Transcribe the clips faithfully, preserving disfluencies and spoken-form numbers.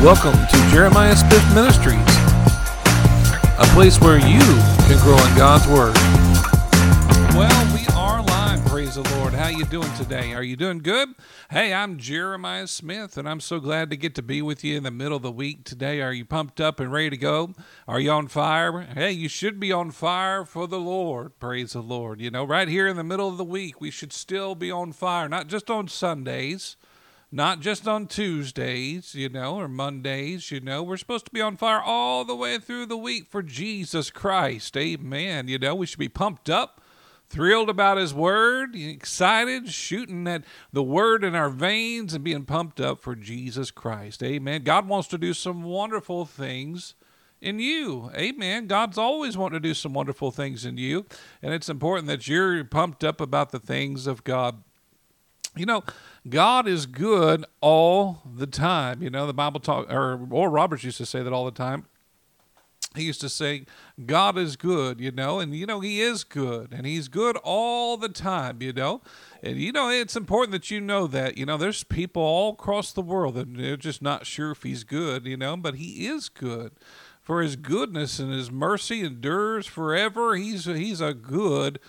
Welcome to Jeremiah Smith Ministries, a place where you can grow in God's Word. Well, we are live, praise the Lord. How you doing today? Are you doing good? Hey, I'm Jeremiah Smith, and I'm so glad to get to be with you in the middle of the week today. Are you pumped up and ready to go? Are you on fire? Hey, you should be on fire for the Lord, praise the Lord. You know, right here in the middle of the week, we should still be on fire, not just on Sundays, not just on Tuesdays, you know, or Mondays, you know. We're supposed to be on fire all the way through the week for Jesus Christ. Amen. You know, we should be pumped up, thrilled about his word, excited, shooting at the word in our veins and being pumped up for Jesus Christ. Amen. God wants to do some wonderful things in you. Amen. God's always wanting to do some wonderful things in you. And it's important that you're pumped up about the things of God. You know, God is good all the time. You know, the Bible talk, or Oral Roberts used to say that all the time. He used to say, God is good, you know, and, you know, he is good, and he's good all the time, you know. And, you know, it's important that you know that. You know, there's people all across the world that they're just not sure if he's good, you know, but he is good. For his goodness and his mercy endures forever. He's, he's a good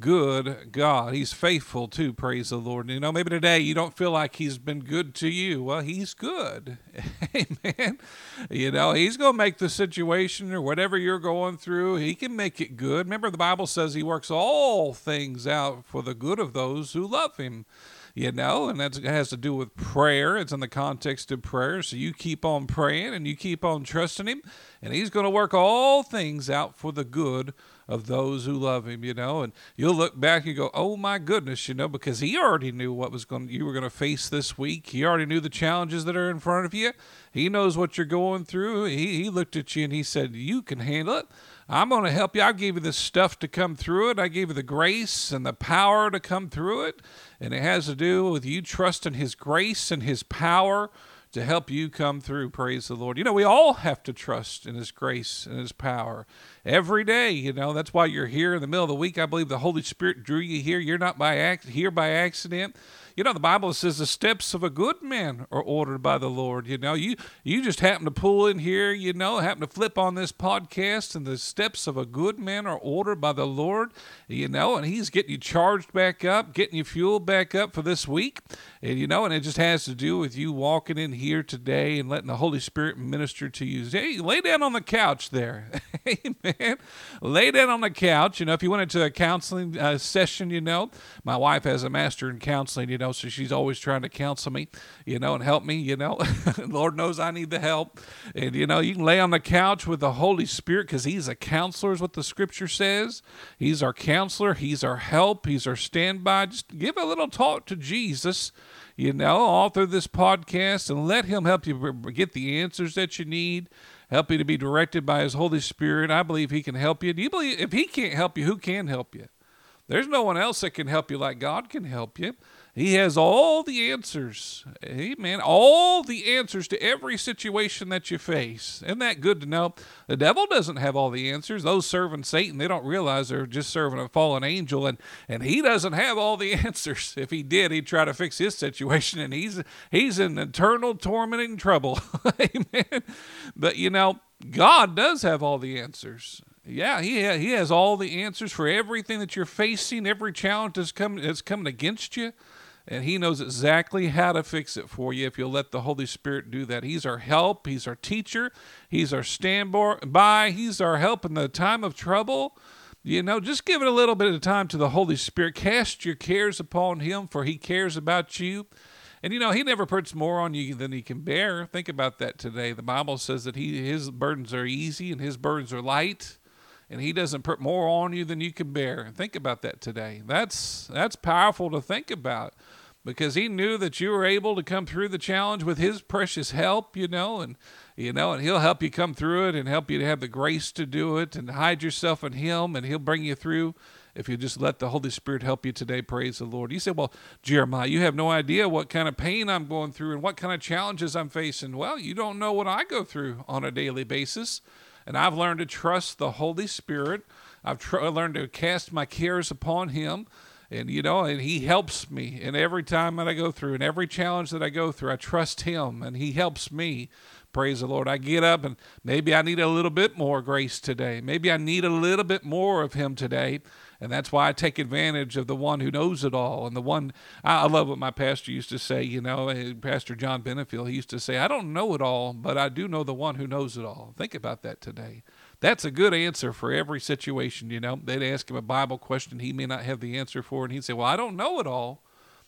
Good God. He's faithful too, praise the Lord. You know, maybe today you don't feel like he's been good to you. Well, he's good. Amen. You know, he's going to make the situation or whatever you're going through, he can make it good. Remember, the Bible says he works all things out for the good of those who love him. You know, and that has to do with prayer. It's in the context of prayer. So you keep on praying and you keep on trusting him, and he's going to work all things out for the good of those who love him, you know. And you'll look back and go, oh my goodness, you know, because he already knew what was going you were going to face this week. He already knew the challenges that are in front of you. He knows what you're going through. He, he looked at you and he said, you can handle it. I'm going to help you. I gave you the stuff to come through it. I gave you the grace and the power to come through it. And it has to do with you trusting his grace and his power to help you come through, praise the Lord. You know, we all have to trust in his grace and his power every day. You know, that's why you're here in the middle of the week. I believe the Holy Spirit drew you here. You're not by ac- here by accident. You know, the Bible says the steps of a good man are ordered by the Lord. You know, you you just happen to pull in here, you know, happen to flip on this podcast, and the steps of a good man are ordered by the Lord, you know, and he's getting you charged back up, getting you fueled back up for this week. And, you know, and it just has to do with you walking in here here today and letting the Holy Spirit minister to you. Hey, lay down on the couch there. Amen. Lay down on the couch. You know, if you went into a counseling uh, session, you know, my wife has a master in counseling, you know, so she's always trying to counsel me, you know, and help me, you know. Lord knows I need the help. And, you know, you can lay on the couch with the Holy Spirit because he's a counselor is what the scripture says. He's our counselor. He's our help. He's our standby. Just give a little talk to Jesus, you know, all through this podcast, and let him help you get the answers that you need, help you to be directed by his Holy Spirit. I believe he can help you. Do you believe if he can't help you, who can help you? There's no one else that can help you like God can help you. He has all the answers. Amen. All the answers to every situation that you face. Isn't that good to know? The devil doesn't have all the answers. Those serving Satan, they don't realize they're just serving a fallen angel, and, and he doesn't have all the answers. If he did, he'd try to fix his situation, and he's he's in eternal torment and trouble. Amen. But, you know, God does have all the answers. Yeah, he ha- he has all the answers for everything that you're facing, every challenge that's coming that's coming against you, and he knows exactly how to fix it for you if you'll let the Holy Spirit do that. He's our help. He's our teacher. He's our standby. He's our help in the time of trouble. You know, just give it a little bit of time to the Holy Spirit. Cast your cares upon him, for he cares about you. And, you know, he never puts more on you than he can bear. Think about that today. The Bible says that he his burdens are easy and his burdens are light. And he doesn't put more on you than you can bear. Think about that today. That's that's powerful to think about, because he knew that you were able to come through the challenge with his precious help, you know, and you know, and he'll help you come through it and help you to have the grace to do it and hide yourself in him, and he'll bring you through if you just let the Holy Spirit help you today, praise the Lord. You say, well, Jeremiah, you have no idea what kind of pain I'm going through and what kind of challenges I'm facing. Well, you don't know what I go through on a daily basis. And I've learned to trust the Holy Spirit. I've tr- learned to cast my cares upon him. And, you know, and he helps me. And every time that I go through and every challenge that I go through, I trust him and he helps me. Praise the Lord. I get up and maybe I need a little bit more grace today. Maybe I need a little bit more of him today. And that's why I take advantage of the one who knows it all. And the one, I love what my pastor used to say, you know, Pastor John Benefield, he used to say, I don't know it all, but I do know the one who knows it all. Think about that today. That's a good answer for every situation, you know. They'd ask him a Bible question he may not have the answer for, and he'd say, well, I don't know it all,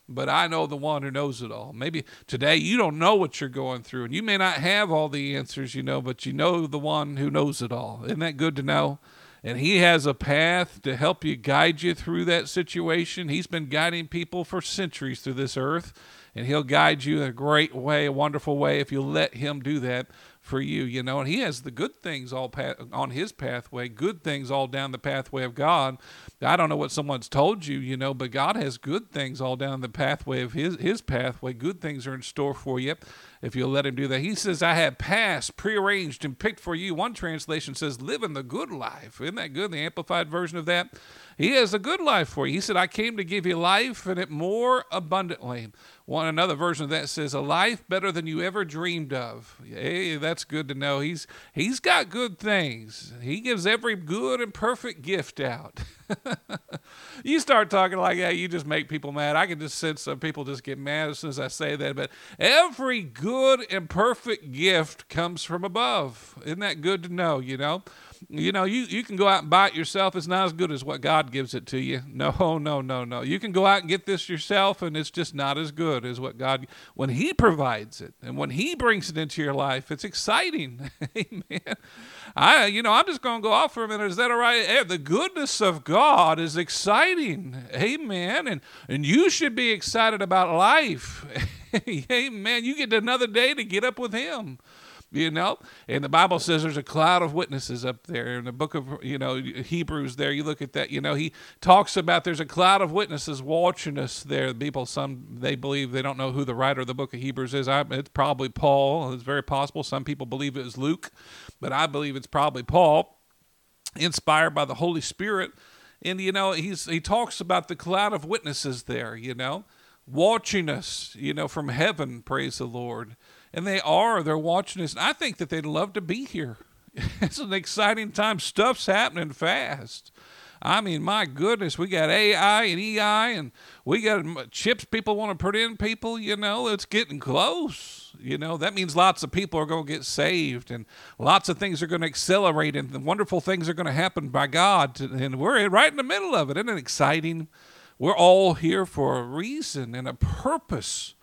but I know the one who knows it all. Maybe today you don't know what you're going through, and you may not have all the answers, you know, but you know the one who knows it all. Isn't that good to know? And he has a path to help you, guide you through that situation. He's been guiding people for centuries through this earth, and he'll guide you in a great way, a wonderful way, if you let him do that for you, you know. And he has the good things all path, on his pathway, good things all down the pathway of God. I don't know what someone's told you, you know, but God has good things all down the pathway of his, his pathway. Good things are in store for you if you'll let him do that. He says, I have passed, prearranged, and picked for you. One translation says, living the good life. Isn't that good? The amplified version of that. He has a good life for you. He said, I came to give you life and it more abundantly. One another version of that says, a life better than you ever dreamed of. Hey, that's good to know. He's He's got good things. He gives every good and perfect gift out. You start talking like that, you just make people mad. I can just sense some people just get mad as soon as I say that. But every good and perfect gift comes from above. Isn't that good to know, you know? You know, you, you can go out and buy it yourself. It's not as good as what God gives it to you. No, no, no, no. You can go out and get this yourself, and it's just not as good as what God, when he provides it and when he brings it into your life, it's exciting. Amen. I, you know, I'm just going to go off for a minute. Is that all right? The goodness of God is exciting. Amen. And, and you should be excited about life. Amen. You get another day to get up with him. You know, and the Bible says there's a cloud of witnesses up there in the book of, you know, Hebrews there. You look at that, you know, he talks about there's a cloud of witnesses watching us there. People, some, they believe, they don't know who the writer of the book of Hebrews is. I, it's probably Paul. It's very possible. Some people believe it was Luke, but I believe it's probably Paul, inspired by the Holy Spirit. And, you know, he's he talks about the cloud of witnesses there, you know, watching us, you know, from heaven, praise the Lord. And they are, they're watching us. And I think that they'd love to be here. It's an exciting time. Stuff's happening fast. I mean, my goodness, we got A I and E I, and we got chips people want to put in people, you know, it's getting close. You know, that means lots of people are going to get saved, and lots of things are going to accelerate, and the wonderful things are going to happen by God. And we're right in the middle of it. Isn't it exciting? We're all here for a reason and a purpose.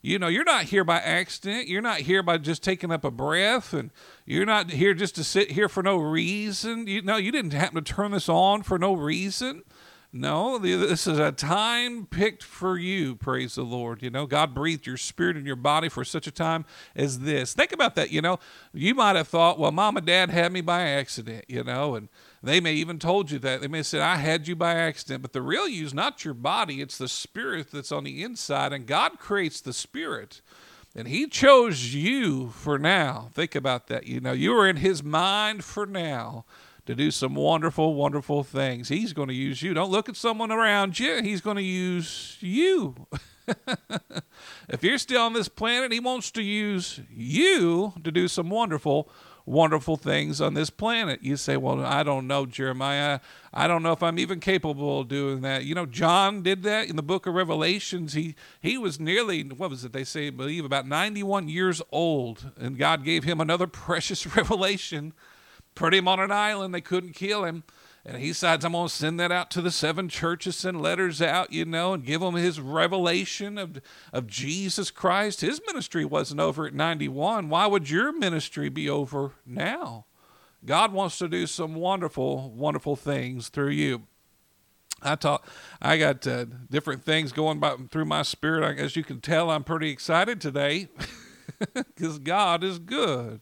You know, you're not here by accident. You're not here by just taking up a breath, and you're not here just to sit here for no reason. You know, you didn't happen to turn this on for no reason. No, this is a time picked for you, praise the Lord. You know, God breathed your spirit in your body for such a time as this. Think about that, you know. You might have thought, well, mom and dad had me by accident, you know, and they may even told you that. They may have said, I had you by accident. But the real you is not your body. It's the spirit that's on the inside. And God creates the spirit. And he chose you for now. Think about that. You know, you are in his mind for now to do some wonderful, wonderful things. He's going to use you. Don't look at someone around you. He's going to use you. If you're still on this planet, he wants to use you to do some wonderful things. Wonderful things on this planet. You say, well, I don't know, Jeremiah. I don't know if I'm even capable of doing that. You know, John did that in the book of Revelations. He he was nearly, what was it they say, I believe, about ninety-one years old. And God gave him another precious revelation, put him on an island. They couldn't kill him. And he decides, I'm going to send that out to the seven churches, send letters out, you know, and give them his revelation of, of Jesus Christ. His ministry wasn't over at ninety-one. Why would your ministry be over now? God wants to do some wonderful, wonderful things through you. I talk, I got uh, different things going by, through my spirit. I, as you can tell, I'm pretty excited today because God is good,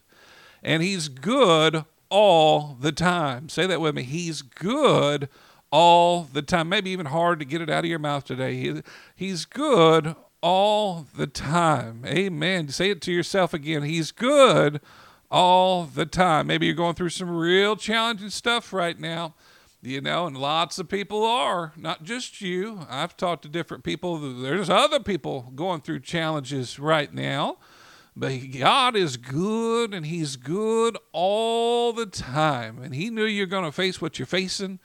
and he's good all the time. Say that with me. He's good all the time. Maybe even hard to get it out of your mouth today. He, he's good all the time. Amen. Say it to yourself again. He's good all the time. Maybe you're going through some real challenging stuff right now. You know, and lots of people are, not just you. I've talked to different people. There's other people going through challenges right now. But God is good, and he's good all the time. And he knew you're going to face what you're facing,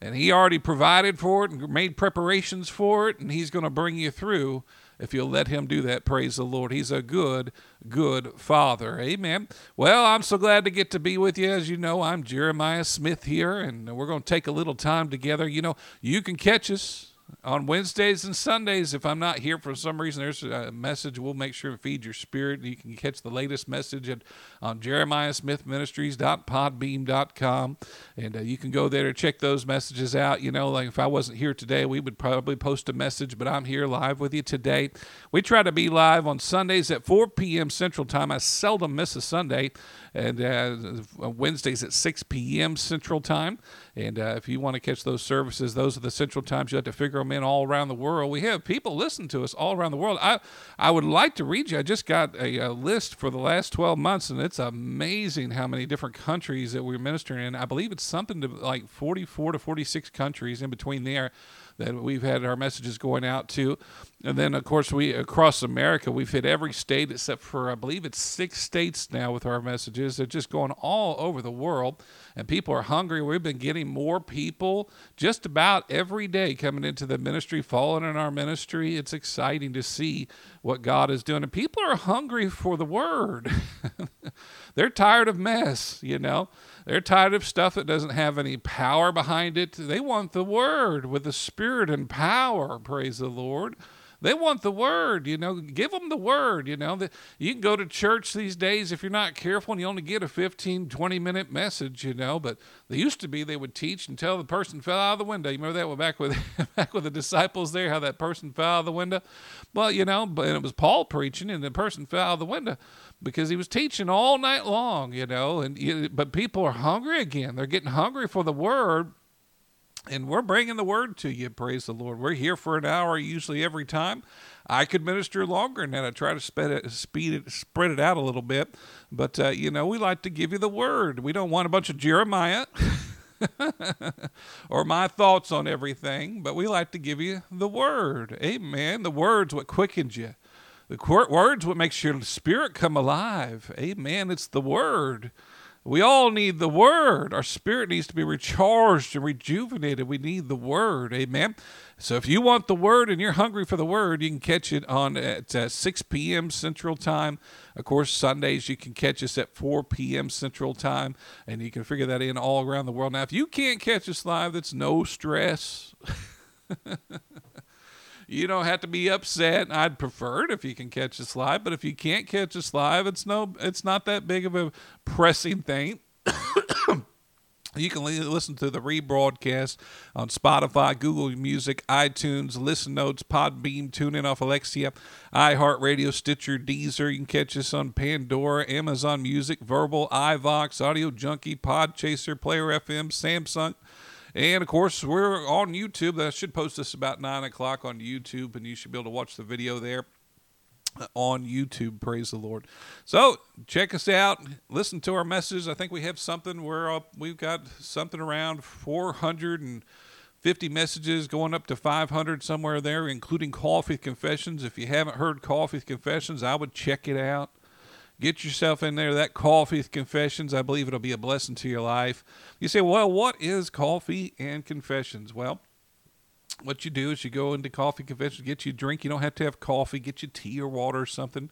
and he already provided for it and made preparations for it, and he's going to bring you through if you'll let him do that. Praise the Lord. He's a good, good Father. Amen. Well, I'm so glad to get to be with you. As you know, I'm Jeremiah Smith here, and we're going to take a little time together. You know, you can catch us on Wednesdays and Sundays. If I'm not here for some reason, there's a message. We'll make sure to feed your spirit. You can catch the latest message at, on jeremiah smith ministries dot podbean dot com. And uh, you can go there to check those messages out. You know, like if I wasn't here today, we would probably post a message, but I'm here live with you today. We try to be live on Sundays at four p.m. Central Time. I seldom miss a Sunday. And uh, Wednesdays at six p.m. Central Time. And uh, if you want to catch those services, those are the Central Times. You have to figure them in all around the world. We have people listen to us all around the world. I I would like to read you. I just got a, a list for the last twelve months, and it's amazing how many different countries that we're ministering in. I believe it's something to like forty-four to forty-six countries in between there that we've had our messages going out to. And then, of course, we across America, we've hit every state except for, I believe it's six states now with our messages. They're just going all over the world, and people are hungry. We've been getting more people just about every day coming into the ministry, falling in our ministry. It's exciting to see what God is doing, and people are hungry for the Word. They're tired of mess, you know. They're tired of stuff that doesn't have any power behind it. They want the Word with the Spirit and power, praise the Lord. They want the Word, you know. Give them the Word, you know. You can go to church these days if you're not careful and you only get a fifteen, twenty-minute message, you know. But they used to be they would teach until the person fell out of the window. You remember that one back with back with the disciples there, how that person fell out of the window? Well, you know, but it was Paul preaching, and the person fell out of the window because he was teaching all night long, you know. And but people are hungry again. They're getting hungry for the Word. And we're bringing the Word to you, praise the Lord. We're here for an hour usually every time. I could minister longer, and then I try to spread it, speed it, spread it out a little bit. But, uh, you know, we like to give you the Word. We don't want a bunch of Jeremiah or my thoughts on everything, but we like to give you the Word. Amen. The Word's what quickens you. The Word's what makes your spirit come alive. Amen. It's the Word. We all need the Word. Our spirit needs to be recharged and rejuvenated. We need the Word. Amen. So if you want the Word and you're hungry for the Word, you can catch it on at uh, six p.m. Central Time. Of course, Sundays you can catch us at four p.m. Central Time, and you can figure that in all around the world. Now, if you can't catch us live, that's no stress. You don't have to be upset. I'd prefer it if you can catch us live, but if you can't catch us live, it's no, it's not that big of a pressing thing. You can listen to the rebroadcast on Spotify, Google Music, iTunes, Listen Notes, Podbean, TuneIn off Alexia, iHeartRadio, Stitcher, Deezer. You can catch us on Pandora, Amazon Music, Verbal, iVox, Audio Junkie, Podchaser, Player F M, Samsung. And, of course, we're on YouTube. I should post this about nine o'clock on YouTube, and you should be able to watch the video there on YouTube. Praise the Lord. So check us out. Listen to our messages. I think we have something. We're up, we've got something around four hundred fifty messages going up to five hundred somewhere there, including Coffee Confessions. If you haven't heard Coffee Confessions, I would check it out. Get yourself in there, that Coffee Confessions. I believe it'll be a blessing to your life. You say, well, what is Coffee and Confessions? Well, what you do is you go into Coffee Confessions, get you a drink. You don't have to have coffee. Get you tea or water or something,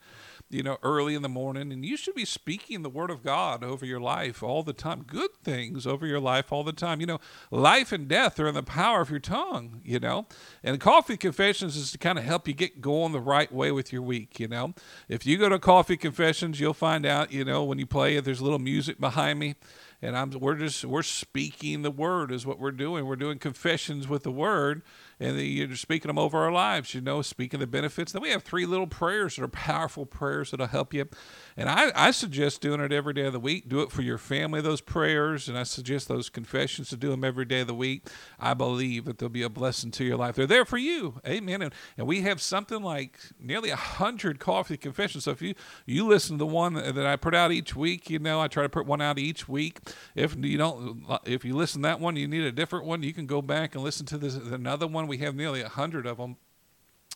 you know, early in the morning. And you should be speaking the Word of God over your life all the time. Good things over your life all the time. You know, life and death are in the power of your tongue, you know. And Coffee Confessions is to kind of help you get going the right way with your week, you know. If you go to Coffee Confessions, you'll find out, you know, when you play it, there's a little music behind me. And I'm, we're just, we're speaking the Word is what we're doing. We're doing confessions with the Word, and the, you're speaking them over our lives, you know, speaking the benefits. Then we have three little prayers that are powerful prayers that'll help you. And I, I suggest doing it every day of the week. Do it for your family, those prayers. And I suggest those confessions to do them every day of the week. I believe that they'll be a blessing to your life. They're there for you. Amen. And, and we have something like nearly one hundred Coffee Confessions. So if you, you listen to the one that I put out each week, you know, I try to put one out each week. If you don't, if you listen to that one, you need a different one, you can go back and listen to this another one. We have nearly a hundred of them.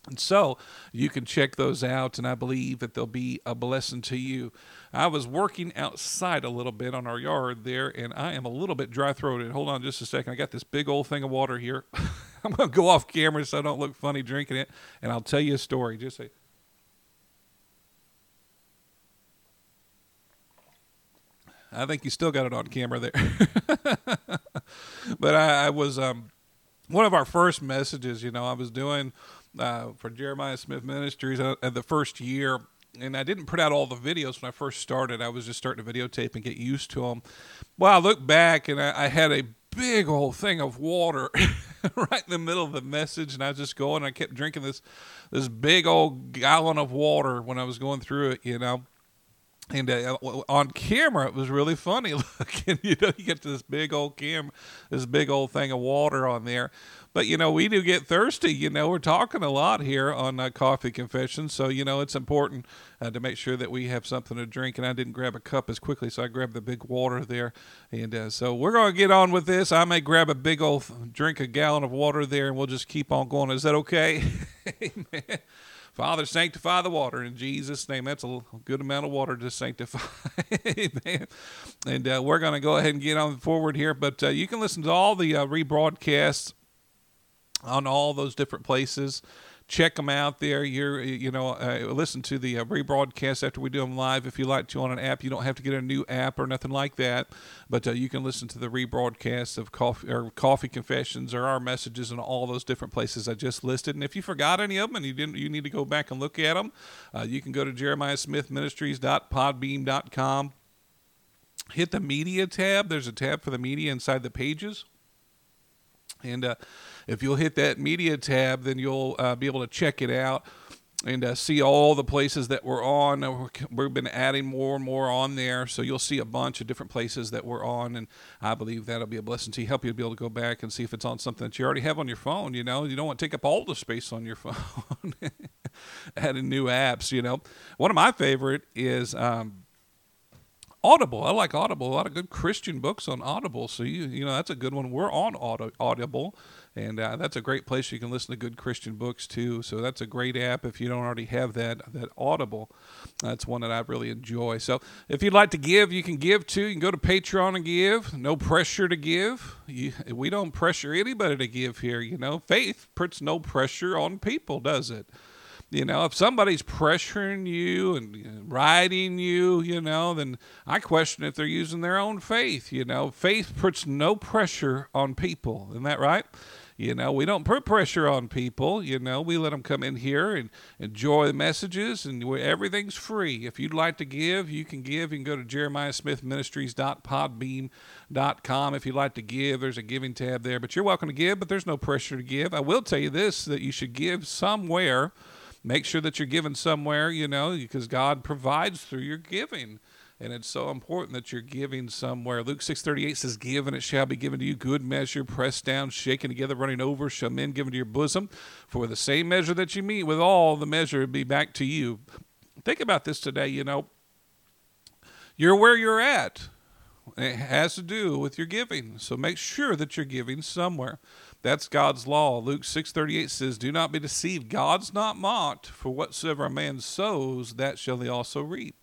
And so you can check those out, and I believe that they'll be a blessing to you. I was working outside a little bit on our yard there, and I am a little bit dry-throated. Hold on just a second. I got this big old thing of water here. I'm going to go off camera so I don't look funny drinking it, and I'll tell you a story. Just say. I think you still got it on camera there. But I, I was um, one of our first messages, you know, I was doing uh, for Jeremiah Smith Ministries uh, the first year. And I didn't put out all the videos when I first started. I was just starting to videotape and get used to them. Well, I look back, and I, I had a big old thing of water right in the middle of the message, and I was just going, and I kept drinking this this big old gallon of water when I was going through it, you know. And uh, on camera, it was really funny looking. You know, you get this big old cam, this big old thing of water on there. But, you know, we do get thirsty. You know, we're talking a lot here on uh, Coffee Confessions. So, you know, it's important uh, to make sure that we have something to drink. And I didn't grab a cup as quickly, so I grabbed the big water there. And uh, so we're going to get on with this. I may grab a big old drink, a gallon of water there, and we'll just keep on going. Is that okay? Amen. Father, sanctify the water in Jesus' name. That's a good amount of water to sanctify. Amen. And uh, we're going to go ahead and get on forward here. But uh, you can listen to all the uh, rebroadcasts on all those different places. Check them out there. You're, you know, uh, listen to the uh, rebroadcast after we do them live if you like to on an app. You don't have to get a new app or nothing like that, but uh, you can listen to the rebroadcasts of Coffee or Coffee Confessions or our messages in all those different places I just listed. And if you forgot any of them and you didn't, you need to go back and look at them. Uh, you can go to jeremiah smith ministries dot podbean dot com. Hit the media tab. There's a tab for the media inside the pages. And uh, if you'll hit that media tab, then you'll uh, be able to check it out and uh, see all the places that we're on. We've been adding more and more on there, so you'll see a bunch of different places that we're on, and I believe that'll be a blessing to you, help you to be able to go back and see if it's on something that you already have on your phone. You know, you don't want to take up all the space on your phone, adding new apps, you know. One of my favorite is um, Audible. I like Audible. A lot of good Christian books on Audible. So, you you know, that's a good one. We're on Audible, and uh, that's a great place you can listen to good Christian books, too. So that's a great app if you don't already have that, that Audible. That's one that I really enjoy. So if you'd like to give, you can give, too. You can go to Patreon and give. No pressure to give. You, we don't pressure anybody to give here, you know. Faith puts no pressure on people, does it? You know, if somebody's pressuring you and riding you, you know, then I question if they're using their own faith. You know, faith puts no pressure on people. Isn't that right? You know, we don't put pressure on people. You know, we let them come in here and enjoy the messages, and everything's free. If you'd like to give, you can give. You can go to jeremiah smith ministries dot podbean dot com. If you'd like to give, there's a giving tab there. But you're welcome to give, but there's no pressure to give. I will tell you this, that you should give somewhere. Make sure that you're giving somewhere, you know, because God provides through your giving. And it's so important that you're giving somewhere. Luke six thirty-eight says, give, and it shall be given to you. Good measure, pressed down, shaken together, running over, shall men give into your bosom. For the same measure that you meet with all, the measure will be back to you. Think about this today, you know. You're where you're at. It has to do with your giving. So make sure that you're giving somewhere. That's God's law. Luke six thirty-eight says, do not be deceived. God's not mocked, for whatsoever a man sows, that shall he also reap.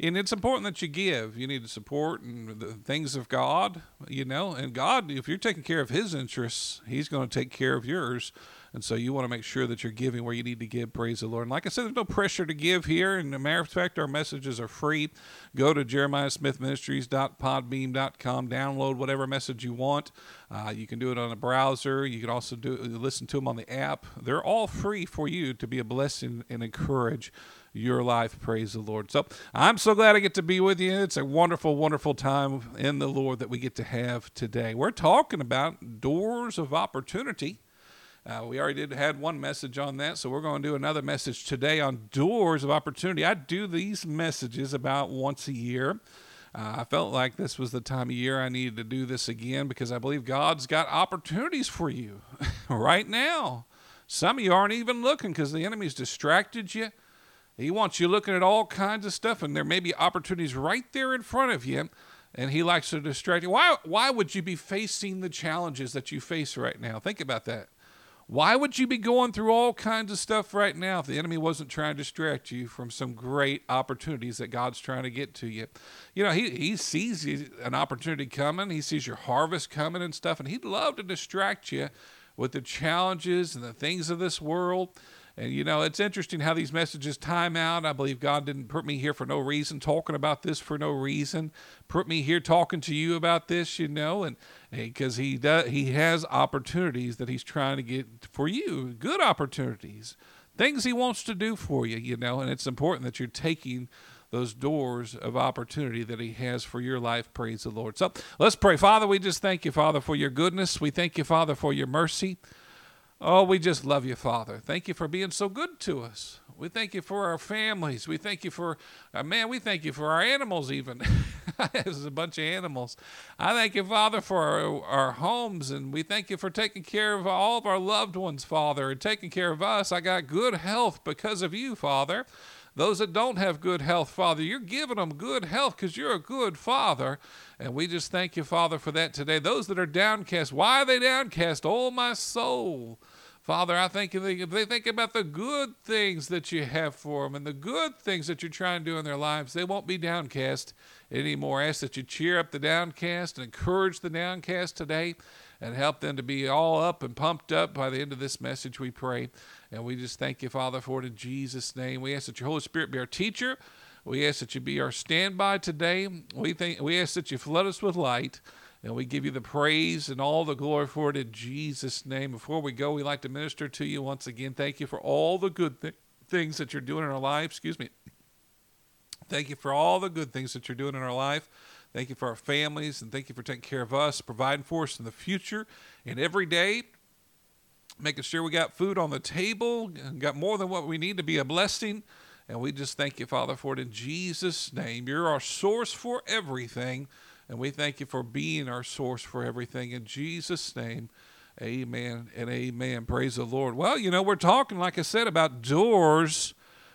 And it's important that you give. You need to support and the things of God, you know. And God, if you're taking care of his interests, he's going to take care of yours. And so you want to make sure that you're giving where you need to give. Praise the Lord. And like I said, there's no pressure to give here. And as a matter of fact, our messages are free. Go to jeremiah smith ministries dot podbean dot com. Download whatever message you want. Uh, you can do it on a browser. You can also do listen to them on the app. They're all free for you to be a blessing and encourage your life. Praise the Lord. So I'm so glad I get to be with you. It's a wonderful, wonderful time in the Lord that we get to have today. We're talking about doors of opportunity. Uh, we already did had one message on that, so we're going to do another message today on doors of opportunity. I do these messages about once a year. Uh, I felt like this was the time of year I needed to do this again because I believe God's got opportunities for you right now. Some of you aren't even looking because the enemy's distracted you. He wants you looking at all kinds of stuff, and there may be opportunities right there in front of you. and he likes to distract you. Why, why would you be facing the challenges that you face right now? Think about that. Why would you be going through all kinds of stuff right now if the enemy wasn't trying to distract you from some great opportunities that God's trying to get to you? You know, he, he sees an opportunity coming. He sees your harvest coming and stuff, and he'd love to distract you with the challenges and the things of this world. And, you know, it's interesting how these messages time out. I believe God didn't put me here for no reason, talking about this for no reason. Put me here talking to you about this, you know, and because he does, he has opportunities that he's trying to get for you, good opportunities, things he wants to do for you, you know, and it's important that you're taking those doors of opportunity that he has for your life. Praise the Lord. So let's pray. Father, we just thank you, Father, for your goodness. We thank you, Father, for your mercy. Oh, we just love you, Father. Thank you for being so good to us. We thank you for our families. We thank you for, uh, man, we thank you for our animals even. There's a bunch of animals. I thank you, Father, for our, our homes, and we thank you for taking care of all of our loved ones, Father, and taking care of us. I got good health because of you, Father. Those that don't have good health, Father, you're giving them good health because you're a good Father. And we just thank you, Father, for that today. Those that are downcast, why are they downcast? Oh, my soul. Father, I thank you. They think about the good things that you have for them and the good things that you're trying to do in their lives. They won't be downcast anymore. I ask that you cheer up the downcast and encourage the downcast today and help them to be all up and pumped up by the end of this message, we pray. And we just thank you, Father, for it in Jesus' name. We ask that your Holy Spirit be our teacher. We ask that you be our standby today. We think, we ask that you flood us with light. And we give you the praise and all the glory for it in Jesus' name. Before we go, we'd like to minister to you once again. Thank you for all the good th- things that you're doing in our life. Excuse me. Thank you for all the good things that you're doing in our life. Thank you for our families, and thank you for taking care of us, providing for us in the future and every day, making sure we got food on the table, and got more than what we need to be a blessing. And we just thank you, Father, for it in Jesus' name. You're our source for everything. And we thank you for being our source for everything. In Jesus' name, amen and amen. Praise the Lord. Well, you know, we're talking, like I said, about doors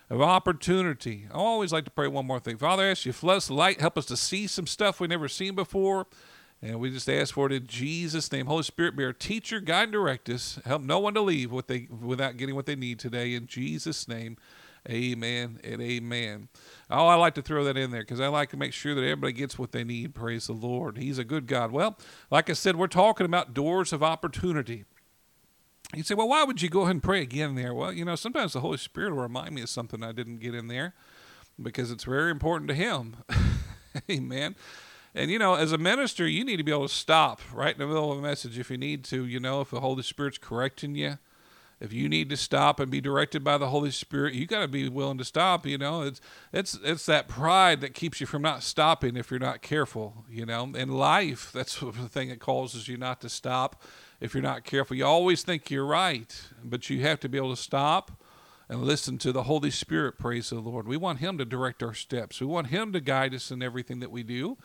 of opportunity. I always like to pray one more thing. Father, I ask you to flood us with light. Help us to see some stuff we've never seen before. And we just ask for it in Jesus' name. Holy Spirit, be our teacher, guide, and direct us. Help no one to leave what they, without getting what they need today. In Jesus' name. Amen and amen. Oh, I like to throw that in there because I like to make sure that everybody gets what they need. Praise the Lord. He's a good God. Well, like I said, we're talking about doors of opportunity. You say, well, why would you go ahead and pray again there? Well, you know, sometimes the Holy Spirit will remind me of something I didn't get in there because it's very important to him. Amen. And, you know, as a minister, you need to be able to stop right in the middle of a message if you need to, you know, if the Holy Spirit's correcting you. If you need to stop and be directed by the Holy Spirit, you got to be willing to stop. You know, it's it's it's that pride that keeps you from not stopping if you're not careful. You know, in life, that's the thing that causes you not to stop if you're not careful. You always think you're right, but you have to be able to stop and listen to the Holy Spirit. Praise the Lord. We want Him to direct our steps. We want Him to guide us in everything that we do,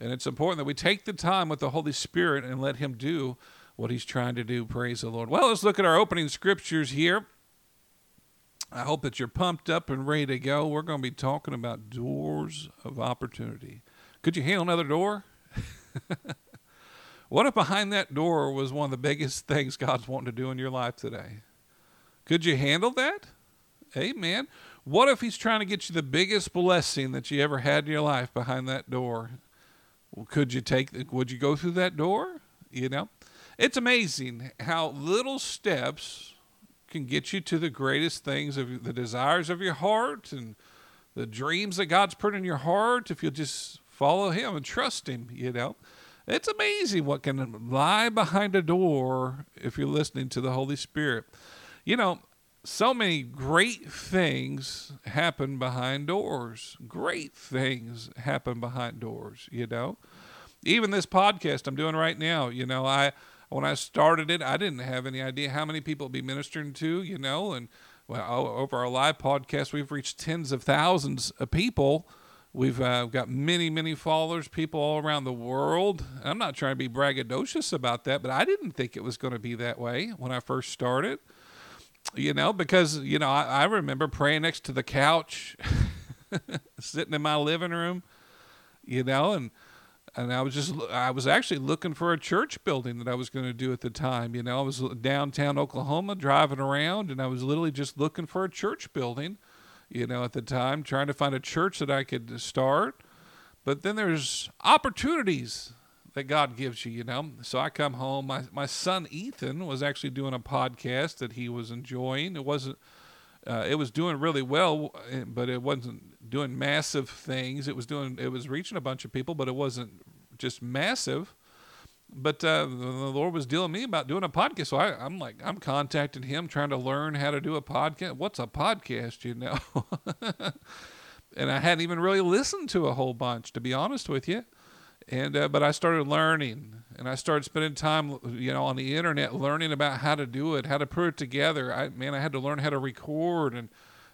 and it's important that we take the time with the Holy Spirit and let Him do what he's trying to do. Praise the Lord. Well, let's look at our opening scriptures here. I hope that you're pumped up and ready to go. We're going to be talking about doors of opportunity. Could you handle another door? What if behind that door was one of the biggest things God's wanting to do in your life today? Could you handle that? Amen. What if he's trying to get you the biggest blessing that you ever had in your life behind that door? Well, could you take, would you go through that door? You know, it's amazing how little steps can get you to the greatest things of the desires of your heart and the dreams that God's put in your heart if you'll just follow Him and trust Him, you know. It's amazing what can lie behind a door if you're listening to the Holy Spirit. You know, so many great things happen behind doors. Great things happen behind doors, you know. Even this podcast I'm doing right now, you know, I... When I started it, I didn't have any idea how many people would be ministering to, you know, and well, over our live podcast, we've reached tens of thousands of people. We've uh, got many, many followers, people all around the world. And I'm not trying to be braggadocious about that, but I didn't think it was going to be that way when I first started, you know, because, you know, I, I remember praying next to the couch, sitting in my living room, you know, and and I was just I was actually looking for a church building that I was going to do at the time. You know, I was downtown Oklahoma driving around, and I was literally just looking for a church building, you know, at the time, trying to find a church that I could start. But then there's opportunities that God gives you, you know. So I come home. My my son Ethan was actually doing a podcast that he was enjoying. It wasn't. Uh, it was doing really well, but it wasn't doing massive things. It was doing. It was reaching a bunch of people, but it wasn't just massive. But uh, the Lord was dealing with me about doing a podcast. So I, I'm like, I'm contacting him, trying to learn how to do a podcast. What's a podcast, you know? And I hadn't even really listened to a whole bunch, to be honest with you. And uh, but I started learning, and I started spending time, you know, on the internet learning about how to do it, how to put it together. I man, I had to learn how to record and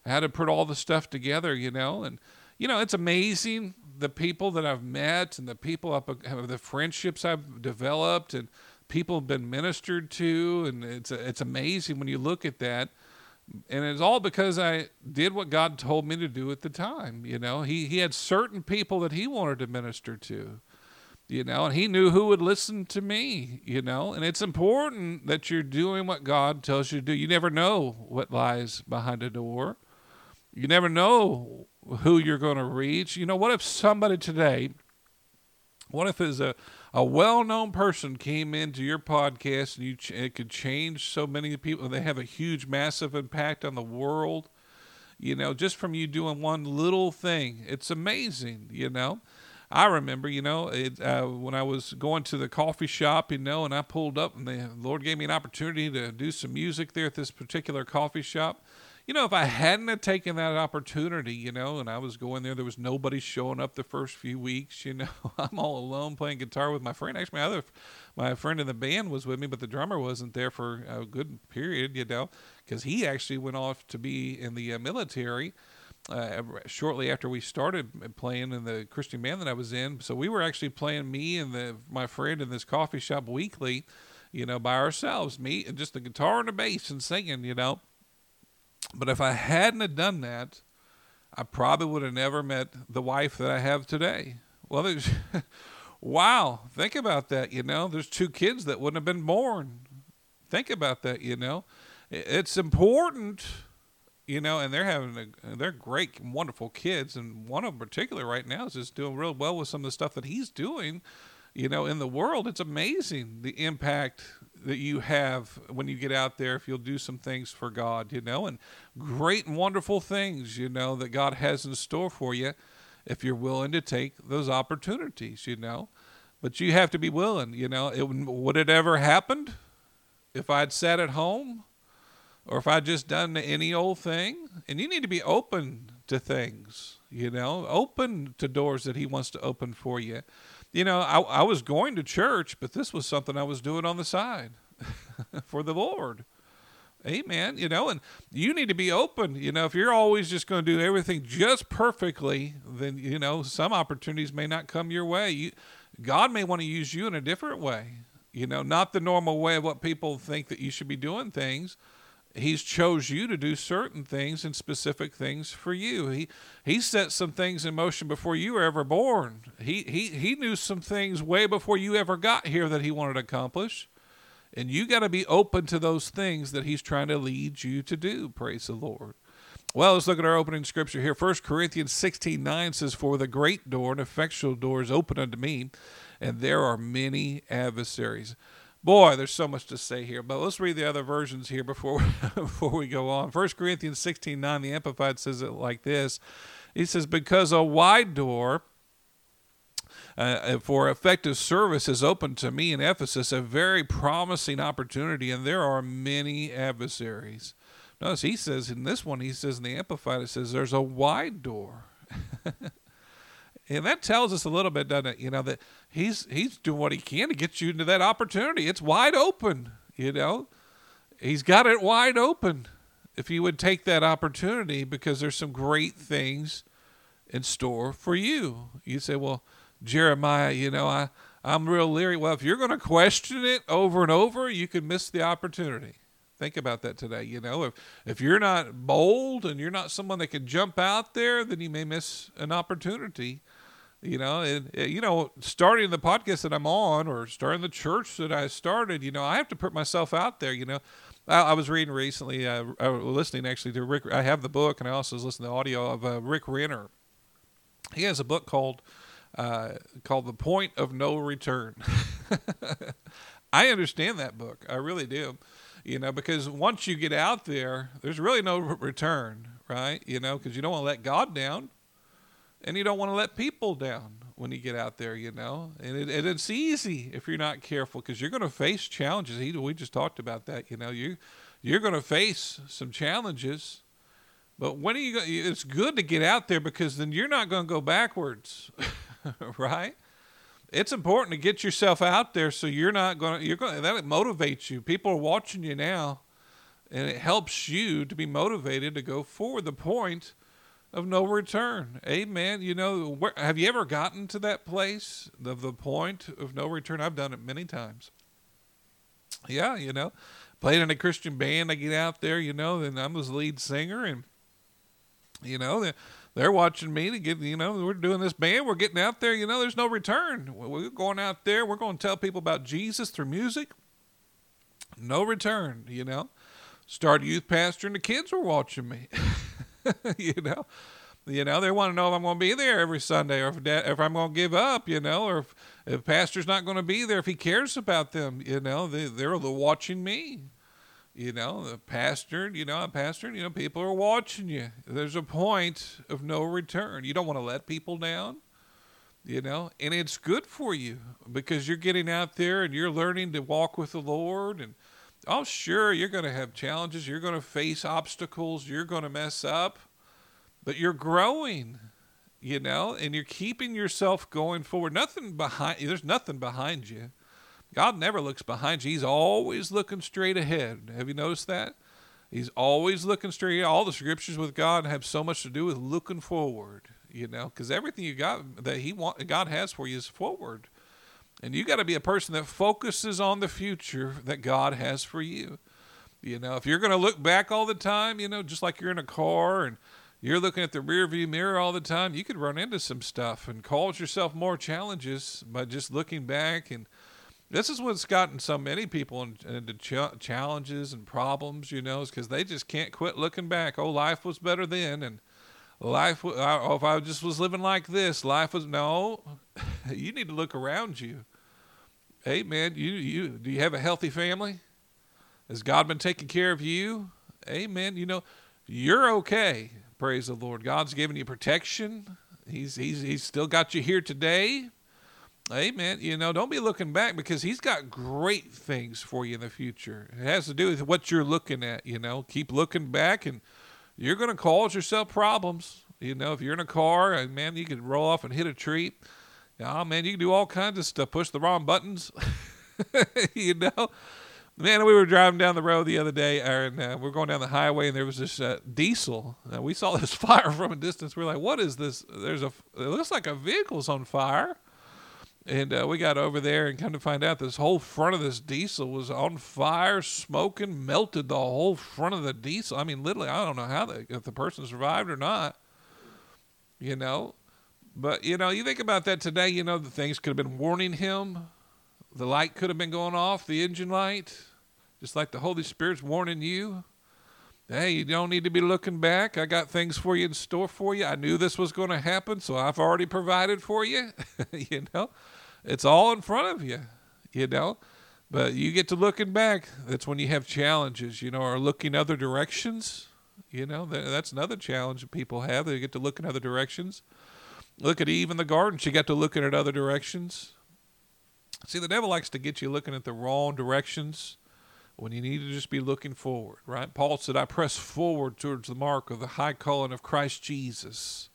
how to put all the stuff together, you know. And you know, it's amazing the people that I've met and the people I've, the friendships I've developed and people have been ministered to, and it's it's amazing when you look at that. And it's all because I did what God told me to do at the time, you know. He he had certain people that He wanted to minister to. You know, and He knew who would listen to me, you know, and it's important that you're doing what God tells you to do. You never know what lies behind a door. You never know who you're going to reach. You know, what if somebody today, what if there's a, a well-known person came into your podcast and you ch- it could change so many people. They have a huge, massive impact on the world, you know, just from you doing one little thing. It's amazing, you know. I remember, you know, it, uh, when I was going to the coffee shop, you know, and I pulled up and the Lord gave me an opportunity to do some music there at this particular coffee shop. You know, if I hadn't have taken that opportunity, you know, and I was going there, there was nobody showing up the first few weeks, you know. I'm all alone playing guitar with my friend. Actually, my other, my friend in the band was with me, but the drummer wasn't there for a good period, you know, because he actually went off to be in the uh, military. Uh, shortly after we started playing in the Christian band that I was in. So we were actually playing, me and the, my friend, in this coffee shop weekly, you know, by ourselves, me and just the guitar and the bass and singing, you know. But if I hadn't have done that, I probably would have never met the wife that I have today. Well, there's, wow, think about that, you know. There's two kids that wouldn't have been born. Think about that, you know. It's important. You know, and they're having a, they're great, wonderful kids, and one of them in particular right now is just doing real well with some of the stuff that he's doing, you know, in the world. It's amazing the impact that you have when you get out there if you'll do some things for God, you know, and great and wonderful things, you know, that God has in store for you if you're willing to take those opportunities, you know. But you have to be willing, you know. It, would it ever happened if I'd sat at home? Or if I just done any old thing? And you need to be open to things, you know, open to doors that He wants to open for you. You know, I, I was going to church, but this was something I was doing on the side for the Lord. Amen. You know, and you need to be open. You know, if you're always just going to do everything just perfectly, then, you know, some opportunities may not come your way. You, God may want to use you in a different way, you know, not the normal way of what people think that you should be doing things. He's chose you to do certain things and specific things for you. He he set some things in motion before you were ever born. He he he knew some things way before you ever got here that He wanted to accomplish. And you got to be open to those things that He's trying to lead you to do. Praise the Lord. Well, let's look at our opening scripture here. First Corinthians sixteen nine says, "For the great door and effectual door is open unto me, and there are many adversaries." Boy, there's so much to say here, but let's read the other versions here before we, before we go on. First Corinthians sixteen nine, the Amplified says it like this. He says, "Because a wide door uh, for effective service is open to me in Ephesus, a very promising opportunity, and there are many adversaries." Notice he says in this one, he says in the Amplified, it says there's a wide door. And that tells us a little bit, doesn't it? You know, that he's he's doing what he can to get you into that opportunity. It's wide open, you know. He's got it wide open if you would take that opportunity, because there's some great things in store for you. You say, "Well, Jeremiah, you know, I, I'm real leery." Well, if you're going to question it over and over, you could miss the opportunity. Think about that today, you know. If if you're not bold and you're not someone that can jump out there, then you may miss an opportunity You know, and, you know, starting the podcast that I'm on or starting the church that I started, you know, I have to put myself out there. You know, I, I was reading recently, uh, I was listening actually to Rick. I have the book, and I also was listening to audio of uh, Rick Renner. He has a book called uh, called The Point of No Return. I understand that book. I really do. You know, because once you get out there, there's really no return, right? You know, because you don't want to let God down. And you don't want to let people down when you get out there, you know. And, it, and it's easy if you're not careful, because you're going to face challenges. We just talked about that, you know. You, you're going to face some challenges. But when are you go, it's good to get out there, because then you're not going to go backwards, right? It's important to get yourself out there, so you're not going to. You're going that motivates you. People are watching you now, and it helps you to be motivated to go forward. The point of no return. Amen. You know, where, have you ever gotten to that place of the point of no return? I've done it many times. Yeah, you know, played in a Christian band. I get out there, you know, and I'm the lead singer, and, you know, they're, they're watching me to get, you know, we're doing this band. We're getting out there. You know, there's no return. We're going out there. We're going to tell people about Jesus through music. No return, you know. Started youth pastor, and the kids were watching me. you know, you know, they want to know if I'm going to be there every Sunday, or if, dad, if I'm going to give up, you know, or if, if pastor's not going to be there, if he cares about them, you know, they, they're watching me, you know, the pastor, you know, I'm pastoring, you know, people are watching you. There's a point of no return. You don't want to let people down, you know, and it's good for you because you're getting out there and you're learning to walk with the Lord. And oh, sure, you're going to have challenges. You're going to face obstacles. You're going to mess up. But you're growing, you know, and you're keeping yourself going forward. Nothing behind you. There's nothing behind you. God never looks behind you. He's always looking straight ahead. Have you noticed that? He's always looking straight ahead. All the scriptures with God have so much to do with looking forward, you know, because everything you got that He want, God has for you is forward. And you got to be a person that focuses on the future that God has for you. You know, if you're going to look back all the time, you know, just like you're in a car and you're looking at the rearview mirror all the time, you could run into some stuff and cause yourself more challenges by just looking back. And this is what's gotten so many people into ch- challenges and problems, you know, is because they just can't quit looking back. Oh, life was better then. And life, oh, if I just was living like this, life was, no, you need to look around you. Hey, man, you, you, do you have a healthy family? Has God been taking care of you? Amen. You know, you're okay. Praise the Lord. God's given you protection. He's, he's, he's still got you here today. Amen. You know, don't be looking back because He's got great things for you in the future. It has to do with what you're looking at, you know. Keep looking back and you're going to cause yourself problems. You know, if you're in a car, man, you can roll off and hit a tree. Oh, man, you can do all kinds of stuff. Push the wrong buttons, you know. Man, we were driving down the road the other day, and uh, we were going down the highway, and there was this uh, diesel. Uh, we saw this fire from a distance. We were like, what is this? There's a, it looks like a vehicle's on fire. And uh, we got over there, and come to find out this whole front of this diesel was on fire, smoking, melted the whole front of the diesel. I mean, literally, I don't know how the, if the person survived or not, you know. But, you know, you think about that today, you know, the things could have been warning him. The light could have been going off, the engine light, just like the Holy Spirit's warning you. Hey, you don't need to be looking back. I got things for you in store for you. I knew this was going to happen, so I've already provided for you. You know, it's all in front of you, you know. But you get to looking back. That's when you have challenges, you know, or looking other directions. You know, that's another challenge that people have. They get to look in other directions. Look at Eve in the garden. She got to looking at other directions. See, the devil likes to get you looking at the wrong directions when you need to just be looking forward, right? Paul said, I press forward towards the mark of the high calling of Christ Jesus.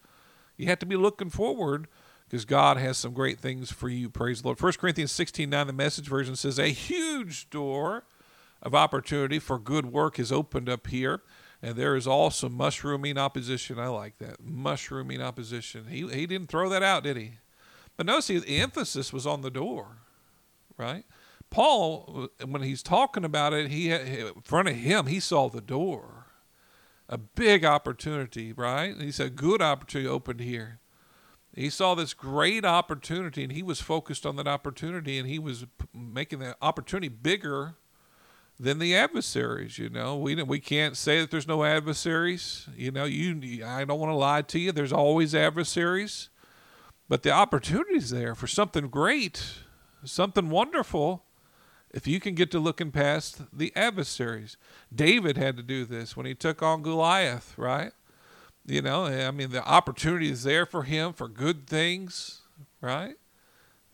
You have to be looking forward because God has some great things for you. Praise the Lord. First Corinthians sixteen nine, the Message version says, a huge door of opportunity for good work is opened up here. And there is also mushrooming opposition. I like that. Mushrooming opposition. He he didn't throw that out, did he? But notice the emphasis was on the door, right? Paul, when he's talking about it, he in front of him, he saw the door. A big opportunity, right? And he said, good opportunity opened here. He saw this great opportunity, and he was focused on that opportunity, and he was p- making the opportunity bigger than the adversaries. You know, we we can't say that there's no adversaries. You know, you I don't want to lie to you. There's always adversaries, but the opportunity's there for something great, something wonderful, if you can get to looking past the adversaries. David had to do this when he took on Goliath, right? You know, I mean, the opportunity is there for him for good things, right?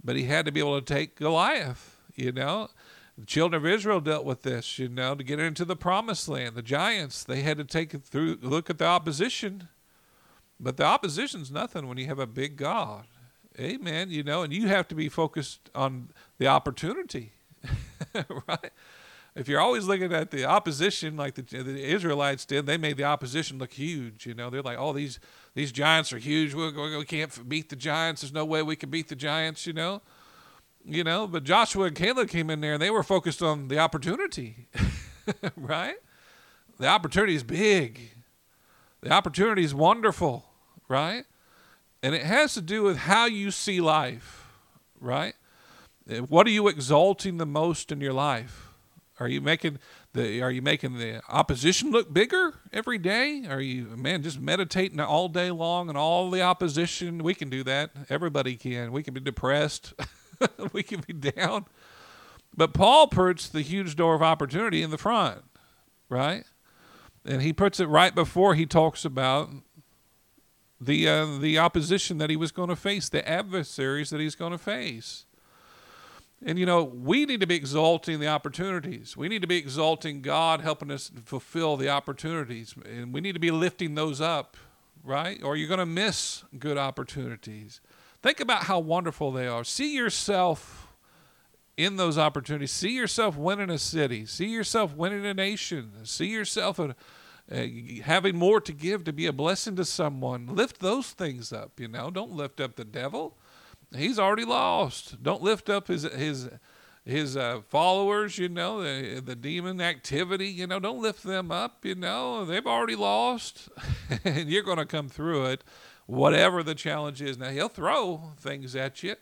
But he had to be able to take Goliath, you know. The children of Israel dealt with this, you know, to get into the promised land. The giants, they had to take it through, look at the opposition. But the opposition's nothing when you have a big God. Amen, you know, and you have to be focused on the opportunity, right? If you're always looking at the opposition, like the, the Israelites did, they made the opposition look huge. You know, they're like, "Oh, these these giants are huge. We we can't beat the giants. There's no way we can beat the giants." You know, you know. But Joshua and Caleb came in there, and they were focused on the opportunity, right? The opportunity is big. The opportunity is wonderful, right? And it has to do with how you see life, right? What are you exalting the most in your life? Are you making the Are you making the opposition look bigger every day? Are you, man, just meditating all day long and all the opposition? We can do that. Everybody can. We can be depressed. We can be down. But Paul puts the huge door of opportunity in the front, right? And he puts it right before he talks about the uh, the opposition that he was going to face, the adversaries that he's going to face. And, you know, we need to be exalting the opportunities. We need to be exalting God, helping us fulfill the opportunities. And we need to be lifting those up, right? Or you're going to miss good opportunities. Think about how wonderful they are. See yourself in those opportunities. See yourself winning a city. See yourself winning a nation. See yourself a, a, having more to give to be a blessing to someone. Lift those things up, you know. Don't lift up the devil. He's already lost. Don't lift up his his his uh, followers, you know, the, the demon activity, you know. Don't lift them up, you know. They've already lost, and you're going to come through it, whatever the challenge is. Now, he'll throw things at you,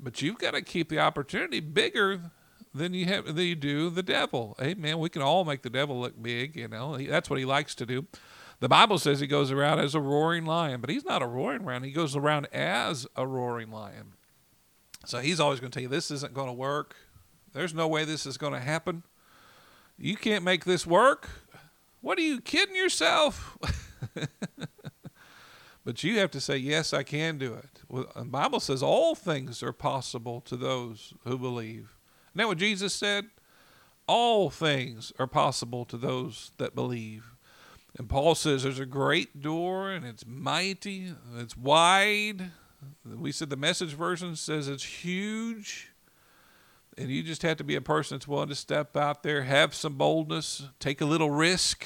but you've got to keep the opportunity bigger than you have than you do the devil. Amen. We can all make the devil look big, you know. He, that's what he likes to do. The Bible says he goes around as a roaring lion, but he's not a roaring lion. He goes around as a roaring lion. So he's always going to tell you, this isn't going to work. There's no way this is going to happen. You can't make this work. What are you kidding yourself? But you have to say, yes, I can do it. Well, the Bible says all things are possible to those who believe. Isn't that what Jesus said? All things are possible to those that believe. And Paul says there's a great door, and it's mighty, and it's wide. We said the Message version says it's huge. And you just have to be a person that's willing to step out there, have some boldness, take a little risk,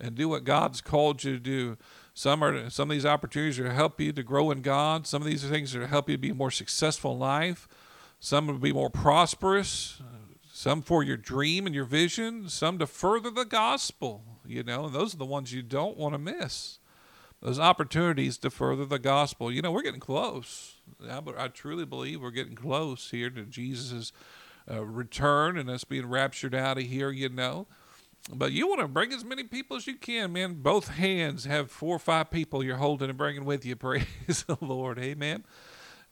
and do what God's called you to do. Some are some of these opportunities are to help you to grow in God. Some of these things are to help you to be more successful in life. Some will be more prosperous. Some for your dream and your vision. Some to further the gospel. You know, and those are the ones you don't want to miss. Those opportunities to further the gospel. You know, we're getting close. I, I truly believe we're getting close here to Jesus' uh, return and us being raptured out of here, you know. But you want to bring as many people as you can, man. Both hands have four or five people you're holding and bringing with you. Praise the Lord. Amen.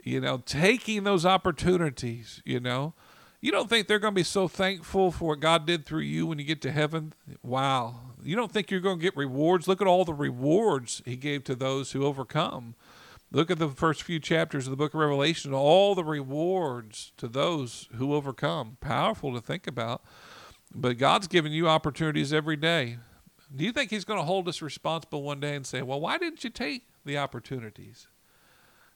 You know, taking those opportunities, you know. You don't think they're going to be so thankful for what God did through you when you get to heaven? Wow. You don't think you're going to get rewards? Look at all the rewards he gave to those who overcome. Look at the first few chapters of the book of Revelation, all the rewards to those who overcome. Powerful to think about. But God's giving you opportunities every day. Do you think he's going to hold us responsible one day and say, well, why didn't you take the opportunities?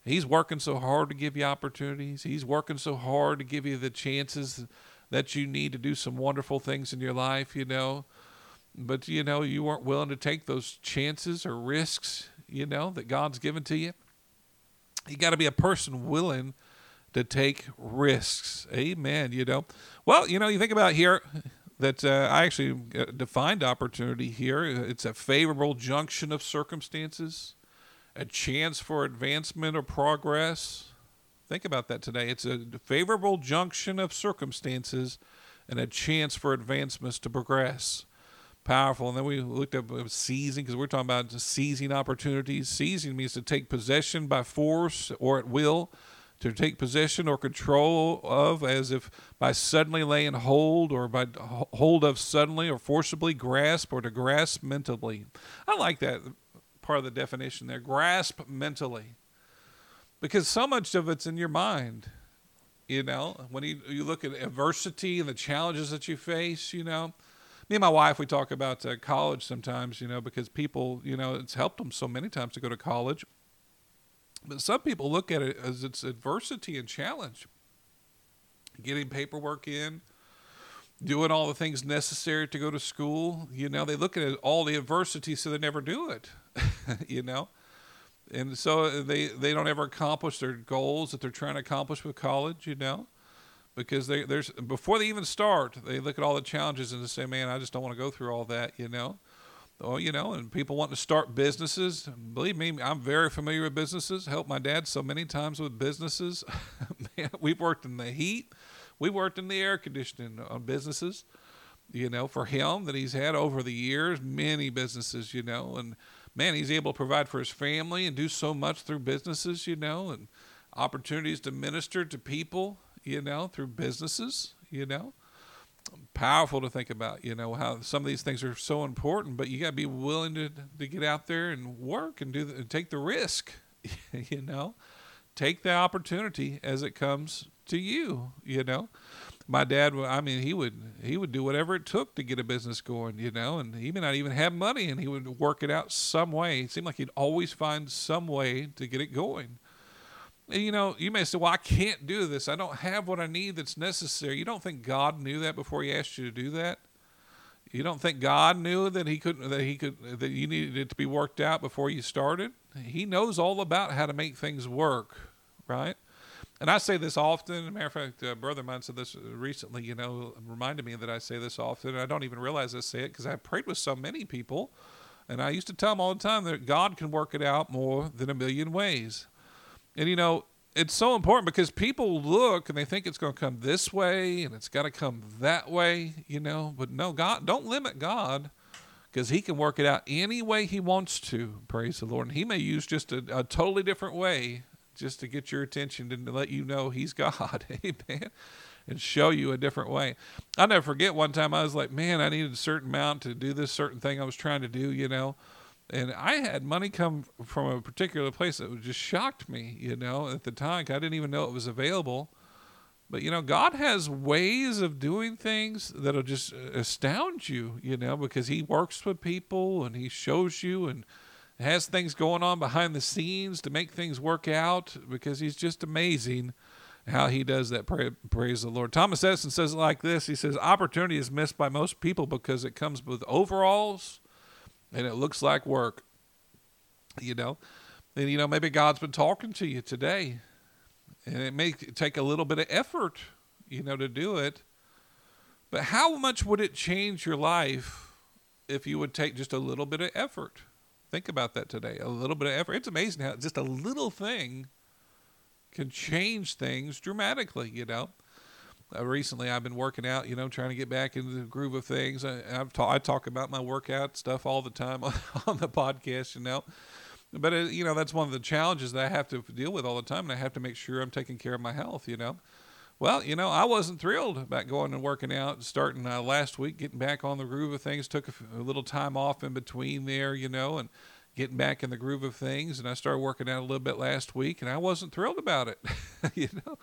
He's working so hard to give you opportunities. He's working so hard to give you the chances that you need to do some wonderful things in your life, you know. But, you know, you weren't willing to take those chances or risks, you know, that God's given to you. You got to be a person willing to take risks. Amen, you know. Well, you know, you think about here that uh, I actually defined opportunity here. It's a favorable junction of circumstances. a chance for advancement or progress. Think about that today. It's a favorable junction of circumstances and a chance for advancements to progress. Powerful. And then we looked up seizing, because we're talking about seizing opportunities. Seizing means to take possession by force or at will, to take possession or control of, as if by suddenly laying hold, or by hold of suddenly, or forcibly grasp, or to grasp mentally. I like that part of the definition there, grasp mentally, because so much of it's in your mind. You know, when you, you look at adversity and the challenges that you face, you know, me and my wife, we talk about uh, college sometimes, you know, because people, you know, it's helped them so many times to go to college. But some people look at it as it's adversity and challenge. Getting paperwork in, doing all the things necessary to go to school. You know, they look at it, all the adversity, so they never do it, you know. And so they, they don't ever accomplish their goals that they're trying to accomplish with college, you know, because they, there's before they even start, they look at all the challenges and they say, man, I just don't want to go through all that, you know. Oh, you know, and people want to start businesses. Believe me, I'm very familiar with businesses. Helped my dad so many times with businesses. Man, we've worked in the heat. We worked in the air conditioning on businesses, you know, for him that he's had over the years, many businesses, you know, and man, he's able to provide for his family and do so much through businesses, you know, and opportunities to minister to people, you know, through businesses, you know. Powerful to think about, you know, how some of these things are so important, but you got to be willing to, to get out there and work and do the, and take the risk, you know, take the opportunity as it comes to you, you know. My dad, I mean, he would he would do whatever it took to get a business going, you know, and he may not even have money, and he would work it out some way. It seemed like he'd always find some way to get it going. And, you know, you may say, well, I can't do this. I don't have what I need that's necessary. You don't think God knew that before he asked you to do that? You don't think God knew that he couldn't, that he could, that you needed it to be worked out before you started? He knows all about how to make things work, right? And I say this often. As a matter of fact, a brother of mine said this recently, you know, reminded me that I say this often. I don't even realize I say it because I prayed with so many people. And I used to tell them all the time that God can work it out more than a million ways. And, you know, it's so important because people look and they think it's going to come this way and it's got to come that way, you know. But no, God, don't limit God, because he can work it out any way he wants to, praise the Lord. And he may use just a, a totally different way just to get your attention and to let you know he's God, amen, and show you a different way. I'll never forget one time I was like, man, I needed a certain amount to do this certain thing I was trying to do, you know. And I had money come from a particular place that just shocked me, you know, at the time. I didn't even know it was available. But, you know, God has ways of doing things that'll just astound you, you know, because he works with people and he shows you and has things going on behind the scenes to make things work out, because he's just amazing how he does that. Praise the Lord. Thomas Edison says it like this. He says, opportunity is missed by most people because it comes with overalls, and it looks like work, you know. And, you know, maybe God's been talking to you today. And it may take a little bit of effort, you know, to do it. But how much would it change your life if you would take just a little bit of effort? Think about that today, a little bit of effort. It's amazing how just a little thing can change things dramatically, you know. Uh, recently, I've been working out, you know, trying to get back into the groove of things. I, I've ta- I talk about my workout stuff all the time on, on the podcast, you know. But, it, you know, that's one of the challenges that I have to deal with all the time, and I have to make sure I'm taking care of my health, you know. Well, you know, I wasn't thrilled about going and working out, starting uh, last week, getting back on the groove of things. Took a, f- a little time off in between there, you know, and getting back in the groove of things. And I started working out a little bit last week, and I wasn't thrilled about it, you know.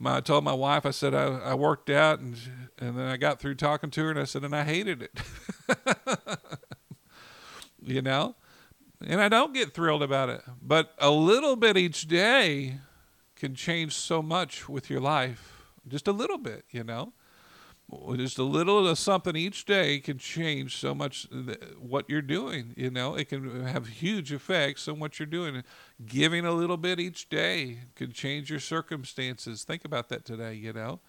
My, I told my wife, I said, I, I worked out, and and then I got through talking to her, and I said, and I hated it, you know, and I don't get thrilled about it, but a little bit each day can change so much with your life, just a little bit, you know, just a little of something each day can change so much th- what you're doing, you know, it can have huge effects on what you're doing. Giving a little bit each day could change your circumstances. Think about that today, you know.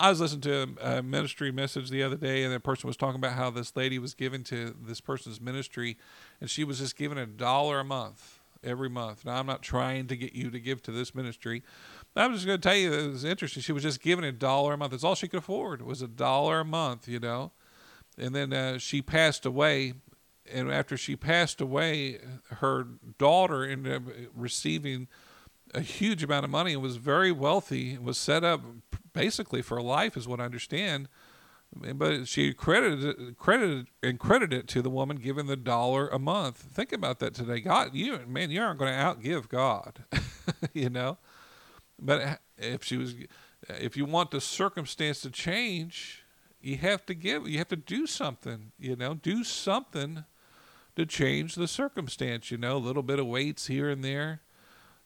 I was listening to a, a ministry message the other day, and a person was talking about how this lady was giving to this person's ministry, and she was just giving a dollar a month. every month. Now, I'm not trying to get you to give to this ministry. I'm just going to tell you that it was interesting. She was just giving a dollar a month. That's all she could afford was a dollar a month, you know. And then uh, she passed away. And after she passed away, her daughter ended up receiving a huge amount of money and was very wealthy and was set up basically for life, is what I understand. But she credited credited and credited it to the woman giving the dollar a month. Think about that today. God, you man, you aren't going to outgive God, you know. But if she was, if you want the circumstance to change, you have to give. You have to do something. You know, do something to change the circumstance. You know, a little bit of weights here and there.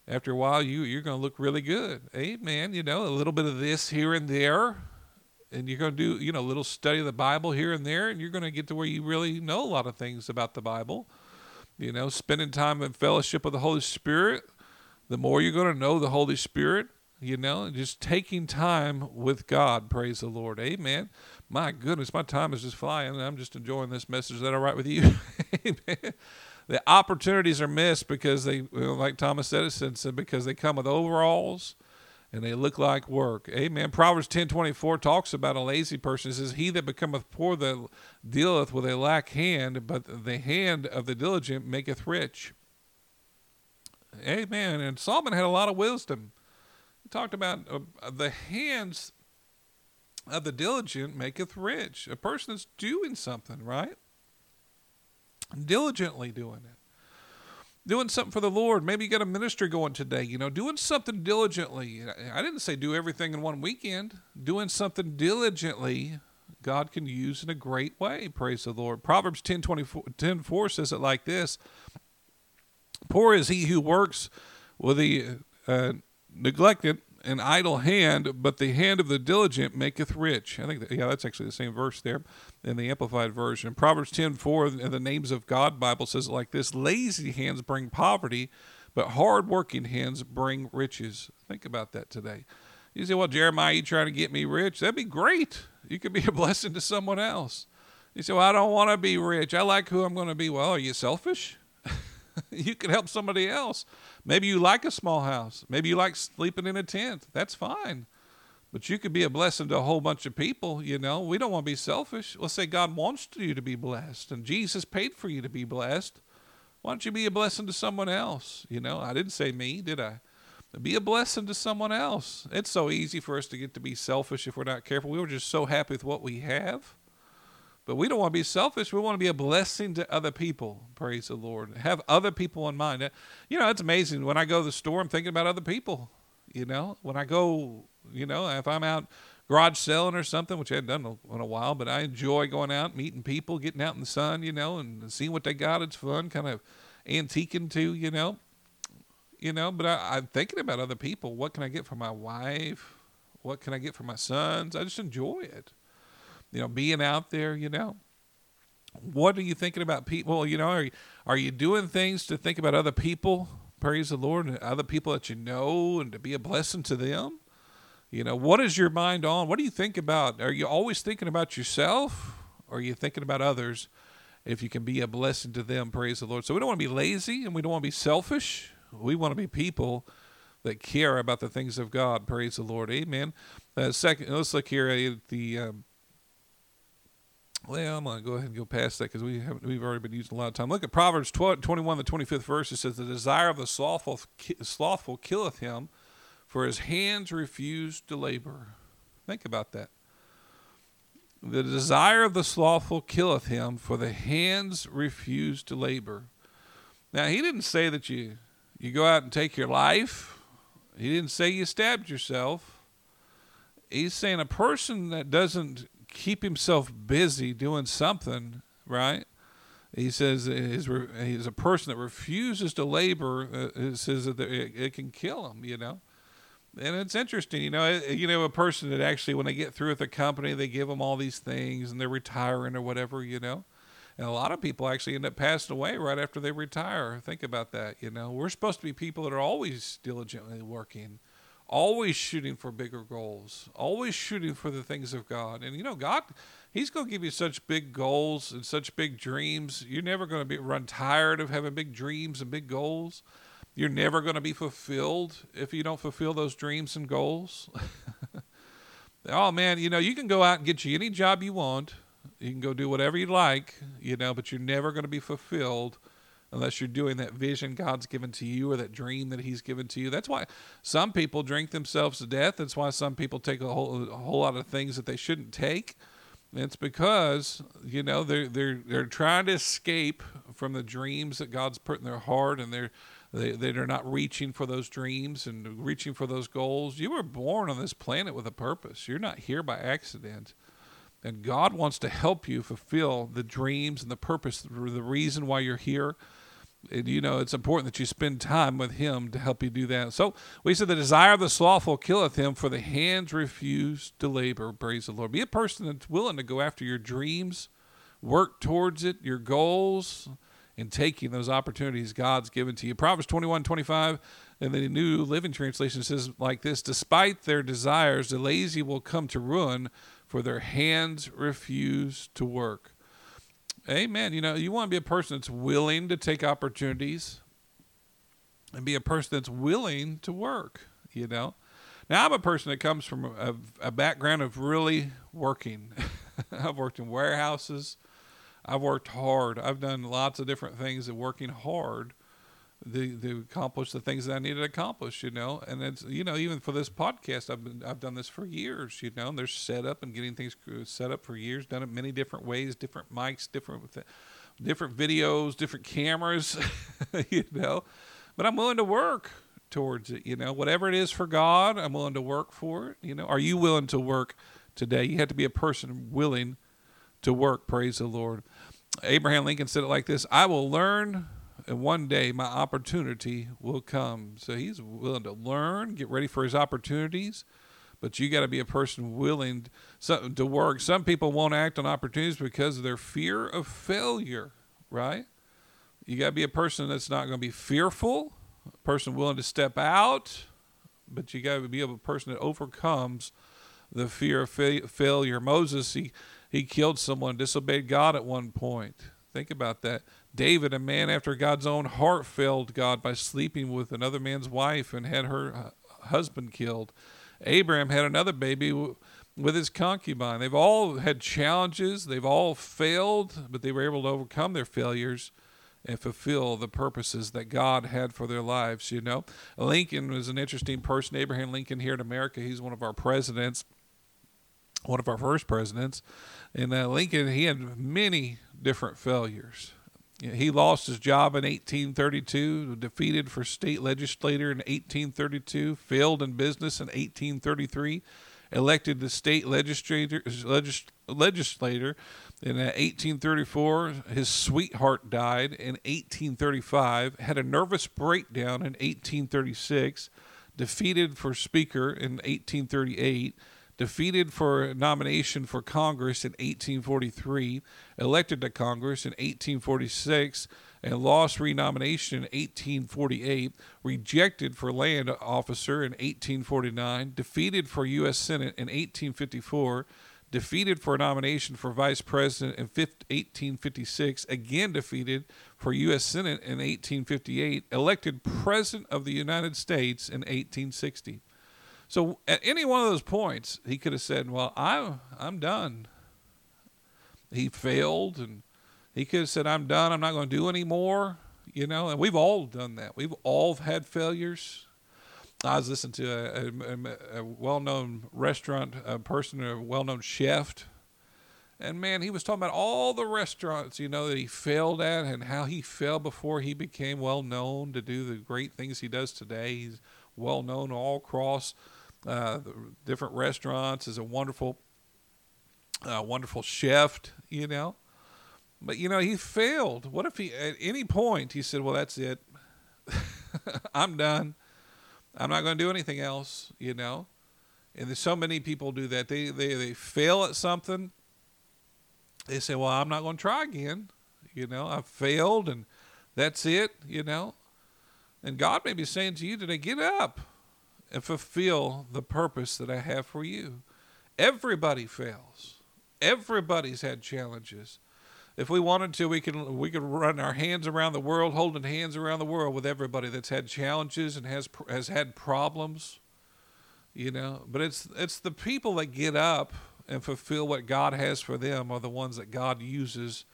After a while, you you're going to look really good. Amen. You know, a little bit of this here and there. And you're going to do, you know, a little study of the Bible here and there, and you're going to get to where you really know a lot of things about the Bible. You know, spending time in fellowship with the Holy Spirit, the more you're going to know the Holy Spirit, you know, and just taking time with God. Praise the Lord. Amen. My goodness, my time is just flying, and I'm just enjoying this message that I write with you. Amen. The opportunities are missed because they, like Thomas Edison said, because they come with overalls, and they look like work. Amen. Proverbs ten twenty-four talks about a lazy person. It says, he that becometh poor that dealeth with a lack hand, but the hand of the diligent maketh rich. Amen. And Solomon had a lot of wisdom. He talked about uh, the hands of the diligent maketh rich. A person that's doing something, right? Diligently doing it. Doing something for the Lord. Maybe you got a ministry going today, you know, doing something diligently. I didn't say do everything in one weekend. Doing something diligently, God can use in a great way. Praise the Lord. Proverbs ten four says it like this. Poor is he who works with a uh, neglected and idle hand, but the hand of the diligent maketh rich. I think, that, yeah, that's actually the same verse there in the Amplified Version. Proverbs ten four, the Names of God Bible says it like this, lazy hands bring poverty, but hard-working hands bring riches. Think about that today. You say, well, Jeremiah, you trying to get me rich? That'd be great. You could be a blessing to someone else. You say, well, I don't want to be rich. I like who I'm going to be. Well, are you selfish? You can help somebody else. Maybe you like a small house. Maybe you like sleeping in a tent. That's fine. But you could be a blessing to a whole bunch of people, you know. We don't want to be selfish. Let's say God wants you to be blessed, and Jesus paid for you to be blessed. Why don't you be a blessing to someone else? You know, I didn't say me, did I? Be a blessing to someone else. It's so easy for us to get to be selfish if we're not careful. We were just so happy with what we have. But we don't want to be selfish. We want to be a blessing to other people. Praise the Lord. Have other people in mind. You know, it's amazing. When I go to the store, I'm thinking about other people. You know, when I go, you know, if I'm out garage selling or something, which I hadn't done in a while, but I enjoy going out, meeting people, getting out in the sun, you know, and seeing what they got. It's fun, kind of antiquing too, you know. You know, but I, I'm thinking about other people. What can I get for my wife? What can I get for my sons? I just enjoy it. You know, being out there, you know, what are you thinking about people? You know, are you, are you doing things to think about other people? Praise the Lord. And other people that you know and to be a blessing to them. You know, what is your mind on? What do you think about? Are you always thinking about yourself, or are you thinking about others? If you can be a blessing to them, praise the Lord. So we don't want to be lazy, and we don't want to be selfish. We want to be people that care about the things of God. Praise the Lord. Amen. Uh, second, let's look here at the... Um, Well, I'm going to go ahead and go past that because we haven't, we've already been using a lot of time. Look at Proverbs twelve, twenty-one, the twenty-fifth verse. It says, the desire of the slothful, slothful killeth him, for his hands refuse to labor. Think about that. The desire of the slothful killeth him, for the hands refuse to labor. Now, he didn't say that you, you go out and take your life. He didn't say you stabbed yourself. He's saying a person that doesn't keep himself busy doing something, right? He says he's, he's a person that refuses to labor. Uh, it says that it, it can kill him, you know? And it's interesting, you know, it, you know, a person that actually, when they get through with the company, they give them all these things and they're retiring or whatever, you know? And a lot of people actually end up passing away right after they retire. Think about that, you know? We're supposed to be people that are always diligently working, always shooting for bigger goals, always shooting for the things of God. And, you know, God, he's going to give you such big goals and such big dreams. You're never going to be run tired of having big dreams and big goals. You're never going to be fulfilled if you don't fulfill those dreams and goals. Oh, man, you know, you can go out and get you any job you want. You can go do whatever you like, you know, but you're never going to be fulfilled unless you're doing that vision God's given to you or that dream that he's given to you. That's why some people drink themselves to death. That's why some people take a whole a whole lot of things that they shouldn't take. It's because, you know, they're they're they're trying to escape from the dreams that God's put in their heart, and they're they they're not reaching for those dreams and reaching for those goals. You were born on this planet with a purpose. You're not here by accident. And God wants to help you fulfill the dreams and the purpose, the reason why you're here. And, you know, it's important that you spend time with him to help you do that. So we said the desire of the slothful killeth him, for the hands refuse to labor. Praise the Lord. Be a person that's willing to go after your dreams, work towards it, your goals, and taking those opportunities God's given to you. Proverbs twenty-one twenty-five, and the New Living Translation says like this: despite their desires, the lazy will come to ruin, for their hands refuse to work. Amen. You know, you want to be a person that's willing to take opportunities and be a person that's willing to work, you know. Now, I'm a person that comes from a, a background of really working. I've worked in warehouses. I've worked hard. I've done lots of different things and working hard to, to accomplish the things that I needed to accomplish, you know. And it's, you know, even for this podcast, I've been, I've done this for years, you know, and they're set up and getting things set up for years, done it many different ways, different mics, different, different videos, different cameras, you know, but I'm willing to work towards it. You know, whatever it is for God, I'm willing to work for it. You know, are you willing to work today? You have to be a person willing to work. Praise the Lord. Abraham Lincoln said it like this: I will learn, and one day my opportunity will come. So he's willing to learn, get ready for his opportunities, but you got to be a person willing to work. Some people won't act on opportunities because of their fear of failure, right? You got to be a person that's not going to be fearful, a person willing to step out, but you got to be a person that overcomes the fear of fa- failure. Moses, he, he killed someone, disobeyed God at one point. Think about that. David, a man after God's own heart, failed God by sleeping with another man's wife and had her husband killed. Abraham had another baby with his concubine. They've all had challenges. They've all failed, but they were able to overcome their failures and fulfill the purposes that God had for their lives, you know. Lincoln was an interesting person. Abraham Lincoln here in America, he's one of our presidents, one of our first presidents. And uh, Lincoln, he had many different failures. He lost his job in eighteen thirty-two, defeated for state legislator in eighteen thirty-two, failed in business in eighteen thirty-three, elected the state legislator, legis, legislator in eighteen thirty-four. His sweetheart died in eighteen thirty-five, had a nervous breakdown in eighteen thirty-six, defeated for speaker in eighteen thirty-eight, defeated for nomination for Congress in eighteen forty-three, elected to Congress in eighteen forty-six, and lost renomination in eighteen forty-eight, rejected for land officer in eighteen forty-nine, defeated for U S Senate in eighteen fifty-four, defeated for nomination for vice president in eighteen fifty-six, again defeated for U S Senate in eighteen fifty-eight, elected president of the United States in eighteen sixty. So at any one of those points, he could have said, well, I, I'm done. He failed, and he could have said, I'm done. I'm not going to do any more, you know, and we've all done that. We've all had failures. I was listening to a, a, a well-known restaurant a person, a well-known chef, and, man, he was talking about all the restaurants, you know, that he failed at and how he failed before he became well-known to do the great things he does today. He's well-known all across Uh, different restaurants, is a wonderful, uh, wonderful chef, you know, but you know, he failed. What if he, at any point he said, well, that's it. I'm done. I'm not going to do anything else, you know? And there's so many people do that. They, they, they fail at something. They say, well, I'm not going to try again. You know, I failed and that's it, you know? And God may be saying to you today, get up and fulfill the purpose that I have for you. Everybody fails. Everybody's had challenges. If we wanted to, we can we could run our hands around the world, holding hands around the world with everybody that's had challenges and has has had problems, you know. But it's it's the people that get up and fulfill what God has for them are the ones that God uses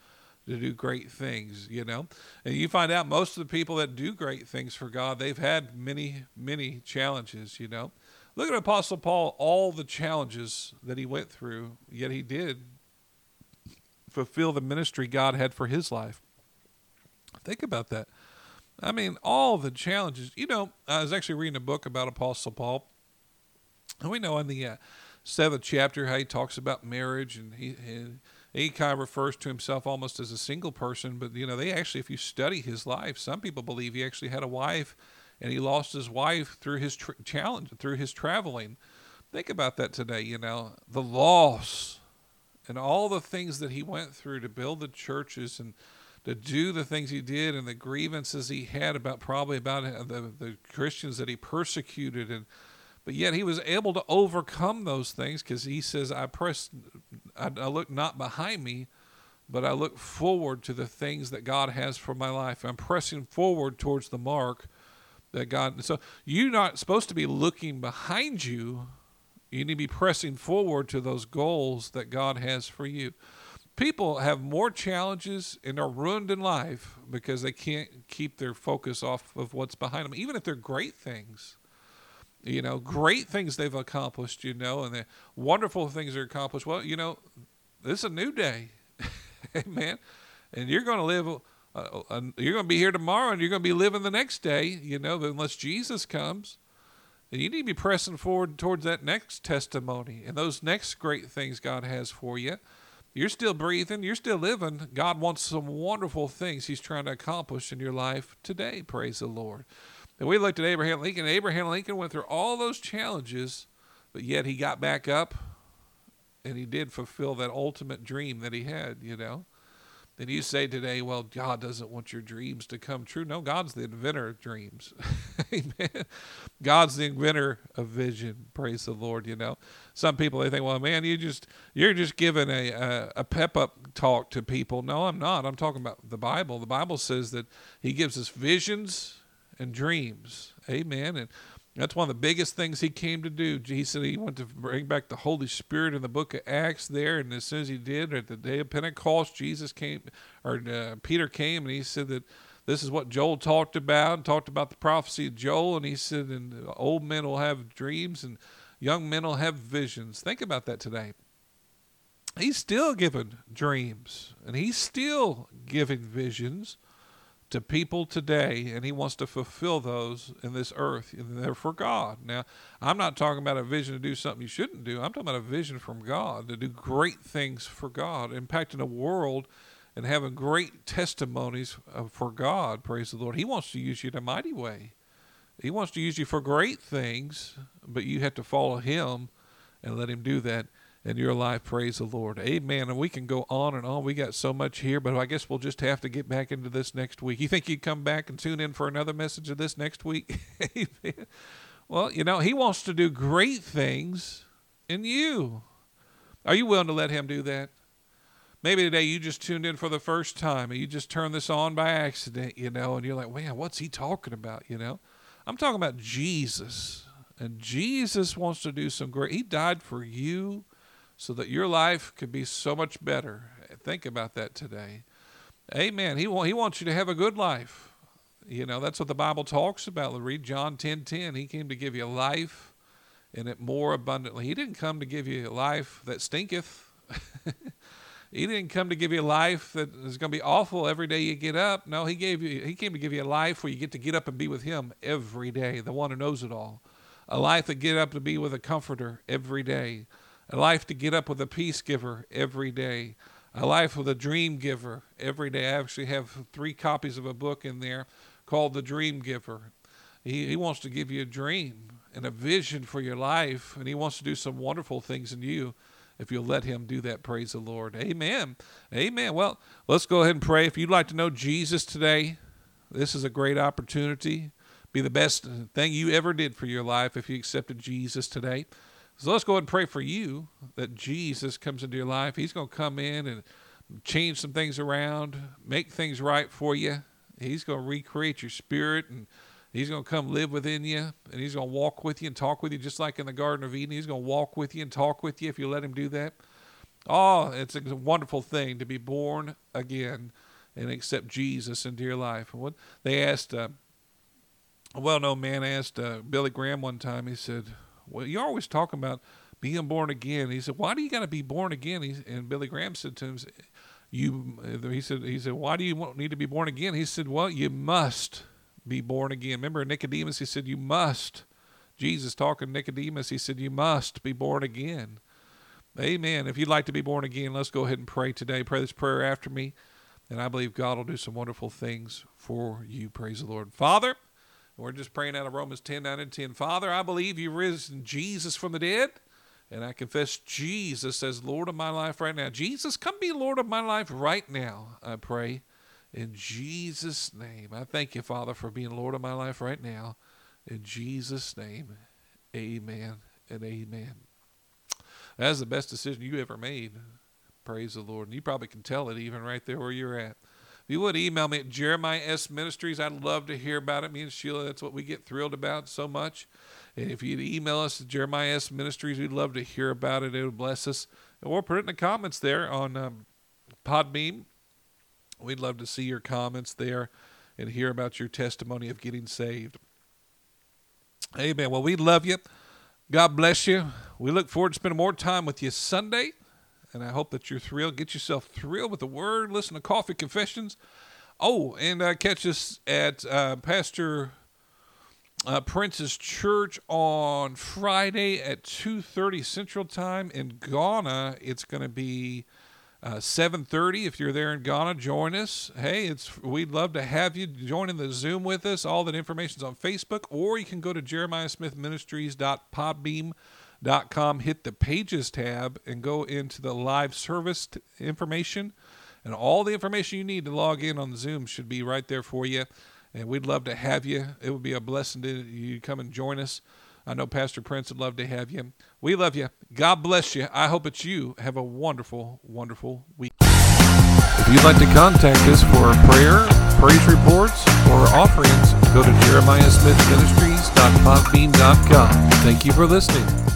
to do great things, you know. And you find out most of the people that do great things for God, they've had many, many challenges, you know. Look at Apostle Paul, all the challenges that he went through, yet he did fulfill the ministry God had for his life. Think about that. I mean, all the challenges. You know, I was actually reading a book about Apostle Paul, and we know in the uh, seventh chapter how he talks about marriage, and he, he he kind of refers to himself almost as a single person. But you know, they actually, if you study his life, some people believe he actually had a wife, and he lost his wife through his tra- challenge, through his traveling. Think about that today. You know, the loss. And all the things that he went through to build the churches and to do the things he did, and the grievances he had about probably about the, the Christians that he persecuted. And but yet he was able to overcome those things, because he says, I press, I, I look not behind me, but I look forward to the things that God has for my life. I'm pressing forward towards the mark that God. So you're not supposed to be looking behind you. You need to be pressing forward to those goals that God has for you. People have more challenges and are ruined in life because they can't keep their focus off of what's behind them, even if they're great things. You know, great things they've accomplished, you know, and the wonderful things are accomplished. Well, you know, this is a new day, amen, and you're going to live, uh, uh, you're going to be here tomorrow, and you're going to be living the next day, you know, unless Jesus comes. And you need to be pressing forward towards that next testimony and those next great things God has for you. You're still breathing. You're still living. God wants some wonderful things he's trying to accomplish in your life today. Praise the Lord. And we looked at Abraham Lincoln. Abraham Lincoln went through all those challenges, but yet he got back up and he did fulfill that ultimate dream that he had, you know. Then you say today, well, God doesn't want your dreams to come true. No, God's the inventor of dreams. Amen. God's the inventor of vision. Praise the Lord, you know. Some people, they think, well, man, you just, you're just giving a, a, a pep-up talk to people. No, I'm not. I'm talking about the Bible. The Bible says that he gives us visions and dreams. Amen. And that's one of the biggest things he came to do. He said he went to bring back the Holy Spirit in the book of Acts there, and as soon as he did, at the day of Pentecost, Jesus came, or uh, Peter came, and he said that this is what Joel talked about, and talked about the prophecy of Joel, and he said, and old men will have dreams, and young men will have visions. Think about that today. He's still giving dreams, and he's still giving visions to people today, and he wants to fulfill those in this earth, and they're for God. Now, I'm not talking about a vision to do something you shouldn't do. I'm talking about a vision from God to do great things for God, impacting the world and having great testimonies for God. Praise the Lord. He wants to use you in a mighty way. He wants to use you for great things, but you have to follow him and let him do that in your life. Praise the Lord. Amen. And we can go on and on. We got so much here, but I guess we'll just have to get back into this next week. You think you'd come back and tune in for another message of this next week? Amen. Well, you know, he wants to do great things in you. Are you willing to let him do that? Maybe today you just tuned in for the first time, and you just turned this on by accident, you know, and you're like, man, what's he talking about, you know? I'm talking about Jesus. And Jesus wants to do some great. He died for you, so that your life could be so much better. Think about that today. Amen. He, wa- he wants you to have a good life. You know, that's what the Bible talks about. Read John ten ten. He came to give you life and it more abundantly. He didn't come to give you life that stinketh. He didn't come to give you life that is going to be awful every day you get up. No, he gave you. He came to give you a life where you get to get up and be with him every day, the one who knows it all. A life that get up to be with a comforter every day. A life to get up with a peace giver every day. A life with a dream giver every day. I actually have three copies of a book in there called The Dream Giver. He, he wants to give you a dream and a vision for your life, and he wants to do some wonderful things in you if you'll let him do that. Praise the Lord. Amen. Amen. Well, let's go ahead and pray. If you'd like to know Jesus today, this is a great opportunity. be the best thing you ever did for your life if you accepted Jesus today. So let's go ahead and pray for you that Jesus comes into your life. He's going to come in and change some things around, make things right for you. He's going to recreate your spirit, and he's going to come live within you, and he's going to walk with you and talk with you, just like in the Garden of Eden. He's going to walk with you and talk with you if you let him do that. Oh, it's a wonderful thing to be born again and accept Jesus into your life. What they asked, uh, a well-known man asked uh, Billy Graham one time, he said, well, you're always talking about being born again. He said, why do you got to be born again? He, and Billy Graham said to him, "You," he said, he said, why do you need to be born again? He said, well, you must be born again. Remember Nicodemus, he said, you must. Jesus talking to Nicodemus, he said, you must be born again. Amen. If you'd like to be born again, let's go ahead and pray today. Pray this prayer after me, and I believe God will do some wonderful things for you. Praise the Lord. Father, we're just praying out of Romans ten, nine, and ten. Father, I believe you've risen Jesus from the dead, and I confess Jesus as Lord of my life right now. Jesus, come be Lord of my life right now, I pray. In Jesus' name, I thank you, Father, for being Lord of my life right now. In Jesus' name, amen and amen. That's the best decision you ever made. Praise the Lord. And you probably can tell it even right there where you're at. If you would, email me at Jeremiah S. Ministries. I'd love to hear about it. Me and Sheila, that's what we get thrilled about so much. And if you'd email us at Jeremiah S. Ministries, we'd love to hear about it. It would bless us. Or put it in the comments there on um, Podbean. We'd love to see your comments there and hear about your testimony of getting saved. Amen. Well, we love you. God bless you. We look forward to spending more time with you Sunday. And I hope that you're thrilled. Get yourself thrilled with the Word. Listen to Coffee Confessions. Oh, and uh, catch us at uh, Pastor uh, Prince's Church on Friday at two thirty Central Time. In Ghana, it's going to be uh, seven thirty. If you're there in Ghana, join us. Hey, it's we'd love to have you join in the Zoom with us. All that information's on Facebook, or you can go to jeremiah smith ministries dot podbeam dot com. Dot com, hit the pages tab and go into the live service t- information, and all the information you need to log in on Zoom should be right there for you. And we'd love to have you. It would be a blessing to you come and join us. I know Pastor Prince would love to have you. We love you. God bless you. I hope that you have a wonderful, wonderful week. If you'd like to contact us for prayer, praise reports, or offerings, go to jeremiah smith ministries dot podbean dot com. Thank you for listening.